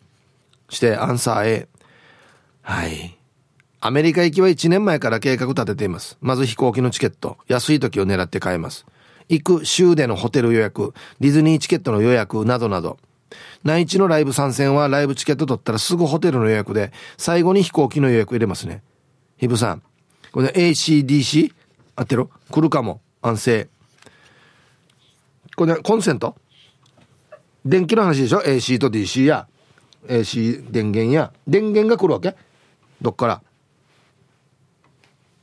え。してアンサー A。 はいアメリカ行きは1年前から計画立てています。まず飛行機のチケット安い時を狙って買います。行く州でのホテル予約ディズニーチケットの予約などなど。内地のライブ参戦はライブチケット取ったらすぐホテルの予約で最後に飛行機の予約入れますね。ひぶさんこれ ACDC 合ってる来るかも安静これコンセント電気の話でしょ。 AC と DC や AC 電源や電源が来るわけどっから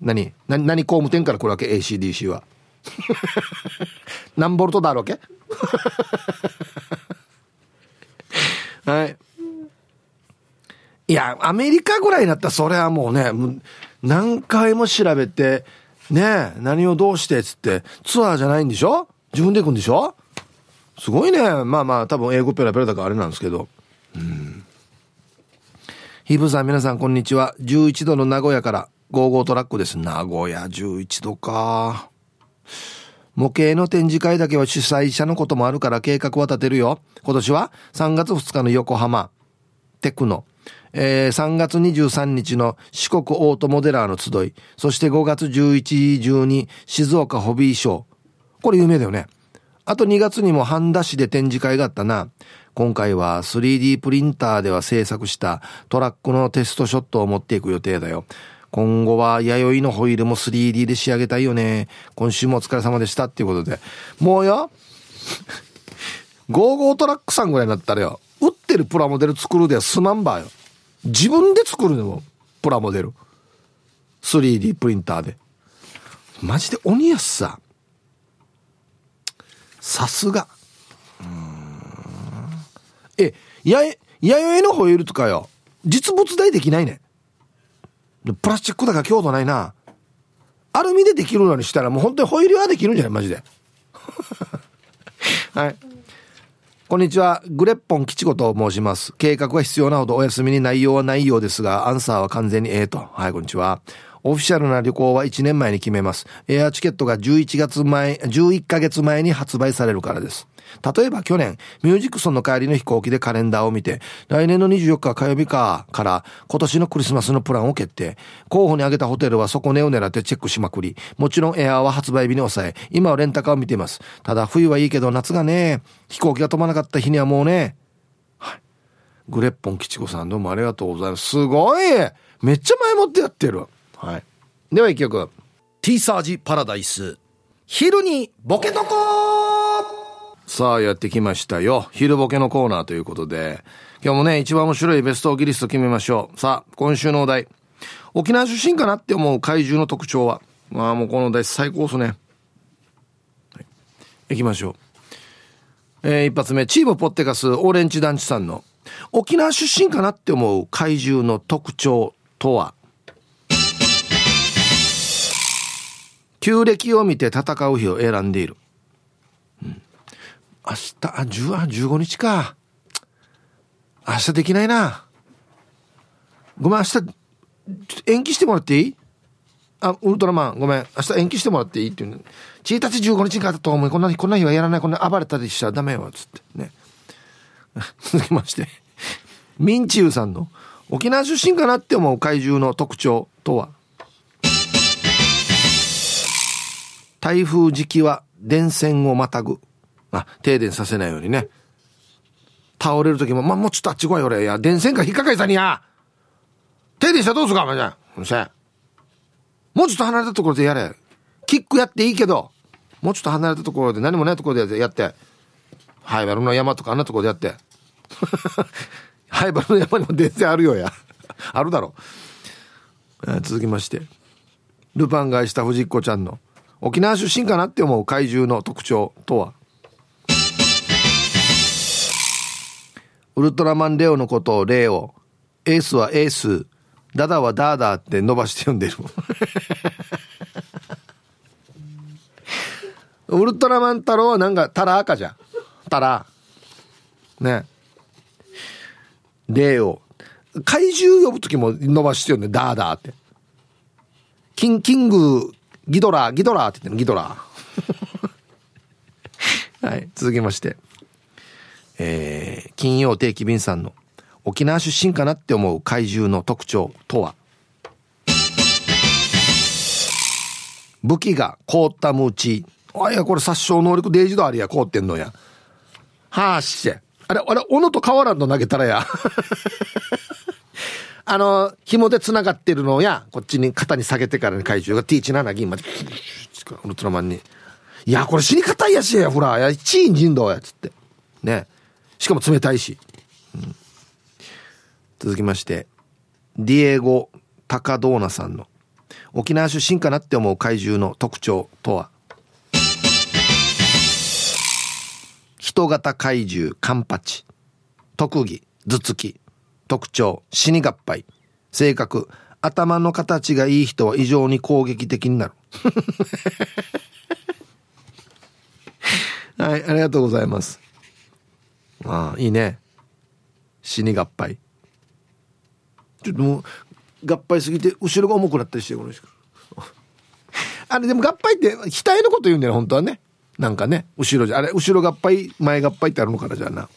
何工務店から来るわけ ACDC は何ボルトだろうけはいいやアメリカぐらいになったらそれはもうね何回も調べてねえ何をどうしてっつってツアーじゃないんでしょ自分で行くんでしょすごいね。まあ多分英語ペラペラだからあれなんですけどうん。ヒープさん皆さんこんにちは。11度の名古屋から55トラックです。名古屋11度か。模型の展示会だけは主催者のこともあるから計画は立てるよ。今年は3月2日の横浜テクノ、3月23日の四国オートモデラーの集い、そして5月11、12静岡ホビーショー、これ有名だよね。あと2月にも半田市で展示会があったな。今回は 3D プリンターでは制作したトラックのテストショットを持っていく予定だよ。今後は弥生のホイールも 3D で仕上げたいよね。今週もお疲れ様でしたっていうことでもうよ55トラックさんぐらいになったらよ売ってるプラモデル作るではすまんばよ。自分で作るのもプラモデル 3D プリンターでマジで鬼やっささすが。弥生のホイールとかよ実物大できないね。プラスチックだから強度ないな。アルミでできるのにしたらもう本当にホイールはできるんじゃないマジではいこんにちはグレッポン吉子と申します。計画は必要なほどお休みに内容はないようですがアンサーは完全に A と。はいこんにちは。オフィシャルな旅行は1年前に決めます。エアチケットが11ヶ月前に発売されるからです。例えば去年ミュージックソンの帰りの飛行機でカレンダーを見て来年の24日火曜日かから今年のクリスマスのプランを決定。候補に挙げたホテルは底値を狙ってチェックしまくり、もちろんエアは発売日に抑え今はレンタカーを見ています。ただ冬はいいけど夏がね飛行機が飛ばなかった日にはもうね、はい、グレッポン吉子さんどうもありがとうございます。すごいめっちゃ前もってやってる。はい、では一曲 T サージパラダイス昼にボケとこさあやってきましたよ昼ボケのコーナーということで今日もね一番面白いベストオギリスト決めましょう。さあ今週のお題沖縄出身かなって思う怪獣の特徴は。まあもうこのお題最高ですね、はい、いきましょう、一発目チームポッテカスオレンジ団地さんの沖縄出身かなって思う怪獣の特徴とは。旧暦を見て戦う日を選んでいる、うん、明日15日か明日できないなごめん明日延期してもらっていいウルトラマンごめん明日延期してもらっていいっていうの1日15日があったと思うこんな日はやらないこんな暴れたりしちゃダメよつってね続きましてミンチユさんの沖縄出身かなって思う怪獣の特徴とは。台風時期は電線をまたぐ。あ、停電させないようにね。倒れる時も、まあ、もうちょっとあっち来い俺。いや、電線か引っかかりさにや。停電したらどうするか、お前じゃん。うるせえ。もうちょっと離れたところでやれ。キックやっていいけど、もうちょっと離れたところで何もないところでやって。ハイバルの山とかあんなところでやって。ハイバルの山にも電線あるよや。あるだろう。続きまして、ルパンがした藤子ちゃんの沖縄出身かなって思う怪獣の特徴とは。ウルトラマンレオのことをレオ、エースはエース、ダダはダーダーって伸ばして読んでる。ウルトラマン太郎はなんかタラ赤じゃん。タラね。レオ、怪獣呼ぶときも伸ばして読んでダーダーって。キングギドラギドラって言ってる。ギドラ。はい、続きまして、金曜定期便さんの沖縄出身かなって思う怪獣の特徴とは。武器が凍ったムーチ。あ、いや、これ殺傷能力デージ度ありや。凍ってんのや。はーし、あれ斧と変わらんの投げたらや。紐で繋がってるのや、こっちに肩に下げてからに怪獣が T17 銀までウルトラマンに。いや、これ死に方やしや、ほら、いや、チーン人道やつってね。しかも冷たいし、うん、続きまして、ディエゴ・タカドーナさんの沖縄出身かなって思う怪獣の特徴とは。人型怪獣カンパチ。特技頭突き。特徴死に合杯。性格頭の形がいい人は異常に攻撃的になる。はい、ありがとうございます。ああ、いいね、死に合杯。ちょっともう合杯すぎて後ろが重くなったりして、この人。あれでも合杯って額のこと言うんだよ本当はね。なんかね、後ろじゃあれ、後ろ合杯前合杯ってあるのかな。じゃあな、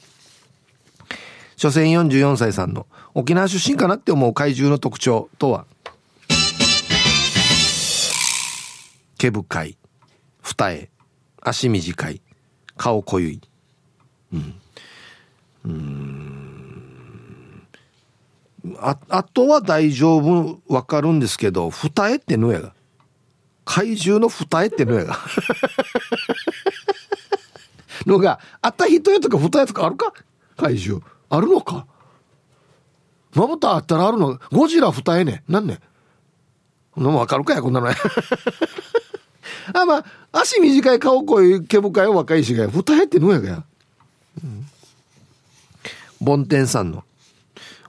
所詮44歳さんの沖縄出身かなって思う怪獣の特徴とは。毛深い、二重、足短い、顔濃ゆい。あとは大丈夫、わかるんですけど、二重ってのやが、怪獣の二重ってのやがのがあった人やとか二重とかあるか。怪獣あるのか。まぶたあったらあるの。ゴジラ二重ね。なんね。こんなもんわかるかや、こんなのや。あ、まあ、足短い、顔濃い、毛深い、若いしがや。二重ってのやがや。ボンテンさんの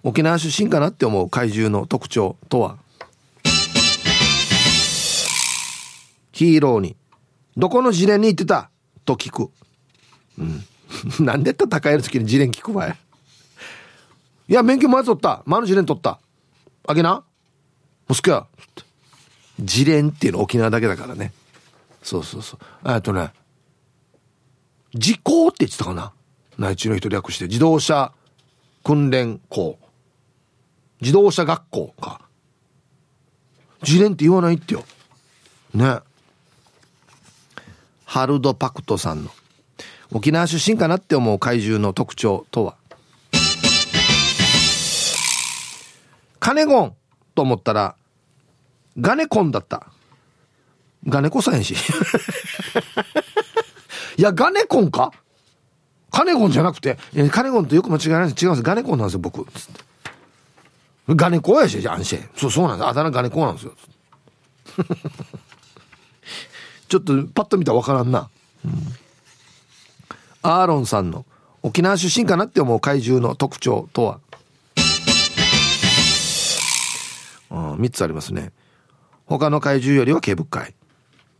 沖縄出身かなって思う怪獣の特徴とは。ヒーローに、どこのジレンに行ってたと聞く。うん。なんで戦える時にジレン聞くわや。いや、免許前取った。前のジレン取った。あげな。もしくは。ジレンっていうの沖縄だけだからね。そうそうそう。ね。時効って言ってたかな。内地の人略して。自動車訓練校。自動車学校か。ジレンって言わないってよ。ね。ハルドパクトさんの沖縄出身かなって思う怪獣の特徴とは。カネゴンと思ったらガネコンだった。ガネコさんやし。いや、ガネコンか、カネゴンじゃなくて。カネゴンとよく間違えないです。違うんです、ガネコンなんですよ僕。ガネコやし、じゃあ安心。そうなんです、あだ名ガネコなんですよ。ちょっとパッと見たらわからんな、うん、アーロンさんの沖縄出身かなって思う怪獣の特徴とは。3つありますね。他の怪獣よりは毛深い。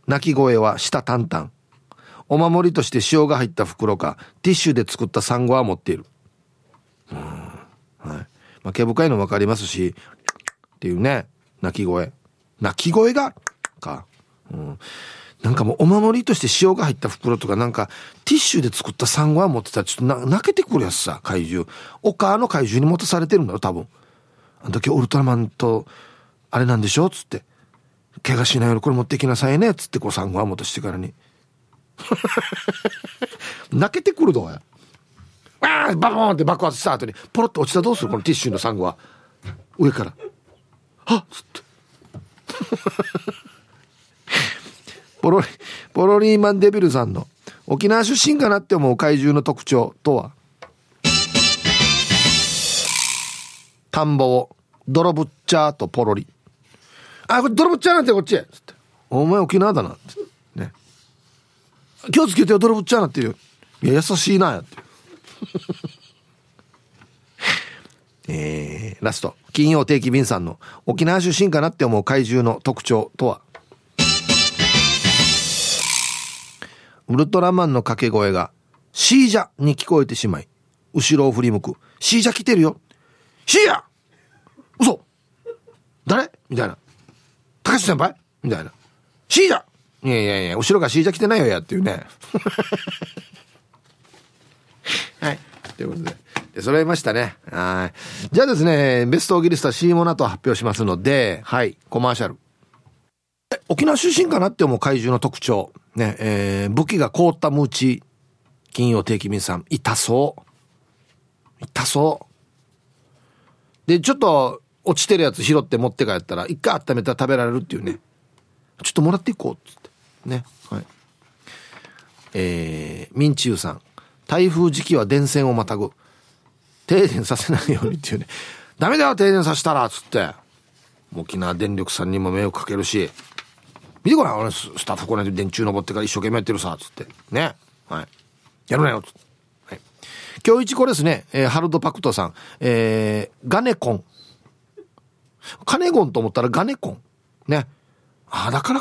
鳴き声は舌淡々。お守りとして塩が入った袋かティッシュで作った産後は持っている。はい、まあ、毛深いの分かりますしっていうね。鳴き声がか、うん、なんかもうお守りとして塩が入った袋とかなんかティッシュで作った産後は持ってたらちょっと泣けてくるやつさ。怪獣、お母の怪獣に持たされてるんだろ多分。あの時ウルトラマンとあれなんでしょっつって、怪我しないようにこれ持ってきなさいねっつって、こう産後はもとしてからに泣けてくるどうや、わーバボーンって爆発した後にポロッと落ちたらどうする、このティッシュの産後は上からはっつってポロリーマンデビルさんの沖縄出身かなって思う怪獣の特徴とは、田んぼを泥ぶっちゃーとポロリ、あ、これ泥ぶっちゃーなんてこっちへつって、お前沖縄だなって、ね、気をつけてよ泥ぶっちゃーなんて言う、いや優しいなやってラスト金曜定期便さんの沖縄出身かなって思う怪獣の特徴とは、ウルトラマンの掛け声がシージャに聞こえてしまい、後ろを振り向く、シージャ来てるよ、シージャ嘘誰みたいな、高橋先輩みたいな、シージャいやいやいや後ろがシージャ来てないよやっていうねはいということで出揃えましたね。はい、じゃあですね、ベストオギリスタ C モナと発表しますので、はい、コマーシャル。沖縄出身かなって思う怪獣の特徴ね、武器が凍ったムーチ、金曜定期便さん、痛そうで、ちょっと落ちてるやつ拾って持って帰ったら一回温めたら食べられるっていうね、ちょっともらっていこうっつってね、はい、ミンチューさん、台風時期は電線をまたぐ、停電させないようにっていうねダメだよ停電させたらっつって、沖縄電力さんにも迷惑かけるし、見てこない俺スタッフこないで電柱登ってから一生懸命やってるさっつってね、はい、やるなよっつって、はい、今日一これですね、ハルドパクトさん、ガネコン、カネゴンと思ったらガネコンね、ああだから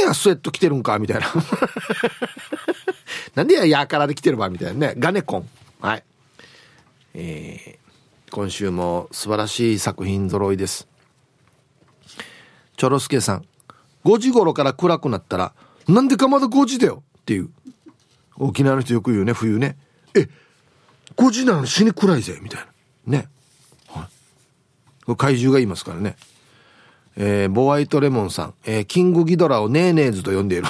やスウェット着てるんかみたいななんでやからで着てるわみたいなね、ガネコン、はい、今週も素晴らしい作品揃いです。チョロスケさん、5時頃から暗くなったらなんでかまだ5時だよっていう、沖縄の人よく言うね、冬ね、え5時なの死に暗いぜみたいなね、はい、これ怪獣が言いますからね。ボワイトレモンさん、キングギドラをネーネーズと呼んでいる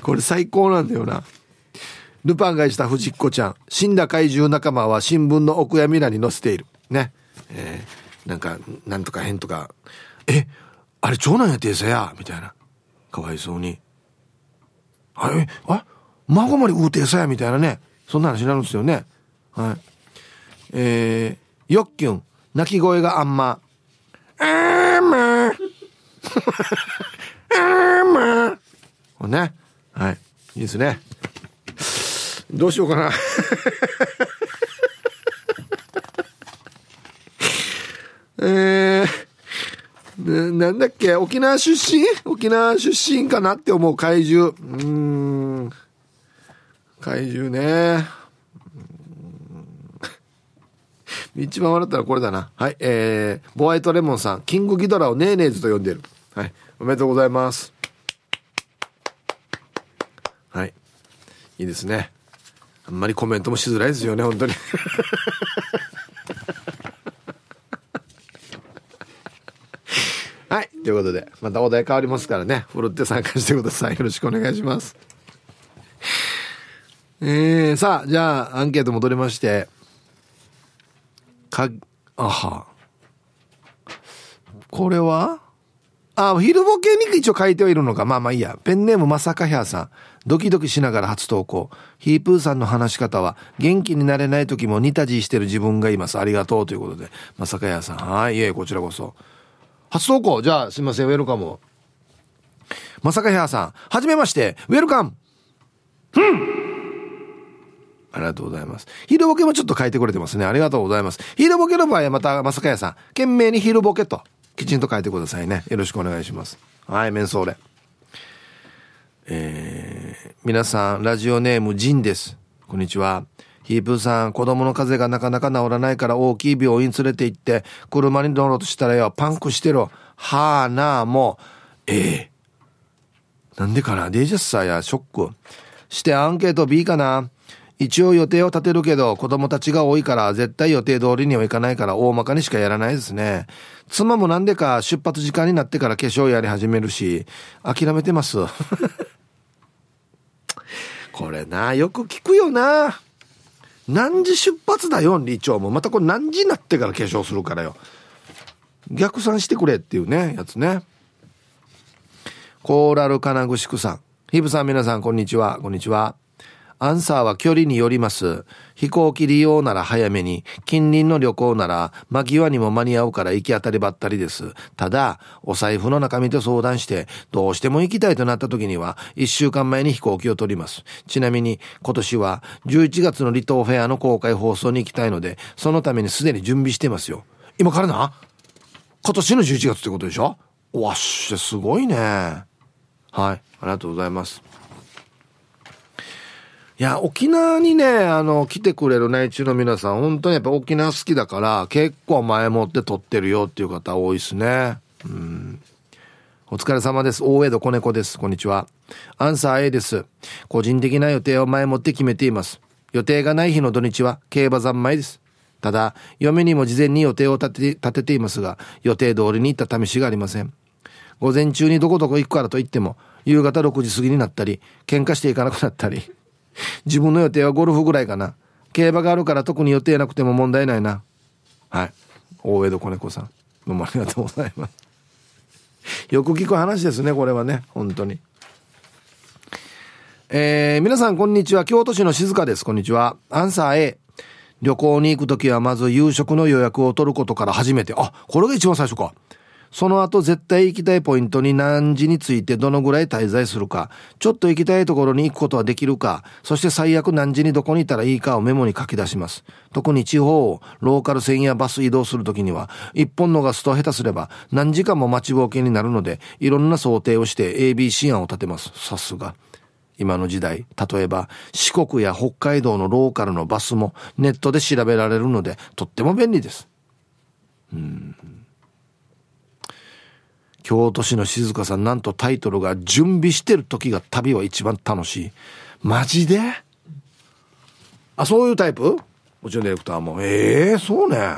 これ最高なんだよな。ルパンがした藤子ちゃん、死んだ怪獣仲間は新聞のお悔やみ欄に載せているね、なんとか変とか、あれ長男やて餌やみたいな、かわいそうに、あれ孫までうて餌やみたいなね、そんな話になるんですよね、はい、よっきゅん、泣き声があんまあんまあんまこれね、はい、いいですね。どうしようかななんだっけ、沖縄出身かなって思う怪獣、怪獣ね、一番笑ったらこれだな、はい、ボワイトレモンさん、キングギドラをネーネーズと呼んでる、はい、おめでとうございます、はい、いいですね。あんまりコメントもしづらいですよね本当にはい、ということでまたお題変わりますからね、ふるって参加してください、よろしくお願いしますさあ、じゃあアンケート戻りまして、これは昼ボケに一応書いてはいるのか、まあいいや。ペンネームまさかひゃさん、ドキドキしながら初投稿、ヒープーさんの話し方は元気になれない時もニタジーしてる自分がいます、ありがとうということで、まさかひゃさん、はい、いえこちらこそ初投稿、じゃあすいません、ウェルカム、まさかひゃさん、はじめまして、ウェルカム、ありがとうございます。昼ボケもちょっと書いてくれてますね、ありがとうございます。昼ボケの場合はまたまさかひゃさん、懸命に昼ボケときちんと書いてくださいね、よろしくお願いします。はい、メンソーレ、皆さんラジオネームジンです、こんにちは。ヒープーさん、子供の風邪がなかなか治らないから大きい病院連れて行って車に乗ろうとしたらよ、パンクしてろはあなあもうなんでかな、デイジャスさやショックしてアンケート B かな、一応予定を立てるけど子供たちが多いから絶対予定通りにはいかないから大まかにしかやらないですね。妻もなんでか出発時間になってから化粧やり始めるし諦めてますこれなよく聞くよな。何時出発だよ理長もまたこれ何時になってから化粧するからよ逆算してくれっていうねやつね。コーラル金具宿さんひぶさん皆さんこんにちは。こんにちは。アンサーは距離によります。飛行機利用なら早めに近隣の旅行なら間際にも間に合うから行き当たりばったりです。ただお財布の中身と相談してどうしても行きたいとなった時には1週間前に飛行機を取ります。ちなみに今年は11月の離島フェアの公開放送に行きたいのでそのためにすでに準備してますよ。今からな今年の11月ってことでしょ。わっしゃすごいね。はいありがとうございます。いや沖縄にね来てくれる内地の皆さん本当にやっぱ沖縄好きだから結構前もって撮ってるよっていう方多いですね。うんお疲れ様です。大江戸子猫です。こんにちは。アンサー A です。個人的な予定を前もって決めています。予定がない日の土日は競馬三昧です。ただ嫁にも事前に予定を立てていますが予定通りに行った試しがありません。午前中にどこどこ行くからと言っても夕方6時過ぎになったり喧嘩していかなくなったり自分の予定はゴルフぐらいかな。競馬があるから特に予定なくても問題ないな。はい大江戸子猫さんどうもありがとうございますよく聞く話ですねこれはね本当に。皆さんこんにちは。京都市の静香です。こんにちは。アンサー A 旅行に行くときはまず夕食の予約を取ることから始めてあこれが一番最初か。その後絶対行きたいポイントに何時に着いてどのぐらい滞在するかちょっと行きたいところに行くことはできるかそして最悪何時にどこにいたらいいかをメモに書き出します。特に地方をローカル線やバス移動するときには一本逃すと下手すれば何時間も待ちぼうけになるのでいろんな想定をして ABC 案を立てます。さすが今の時代例えば四国や北海道のローカルのバスもネットで調べられるのでとっても便利です。京都市の静香さんなんとタイトルが準備してる時が旅は一番楽しい。マジであそういうタイプもちろんディレクターもそうね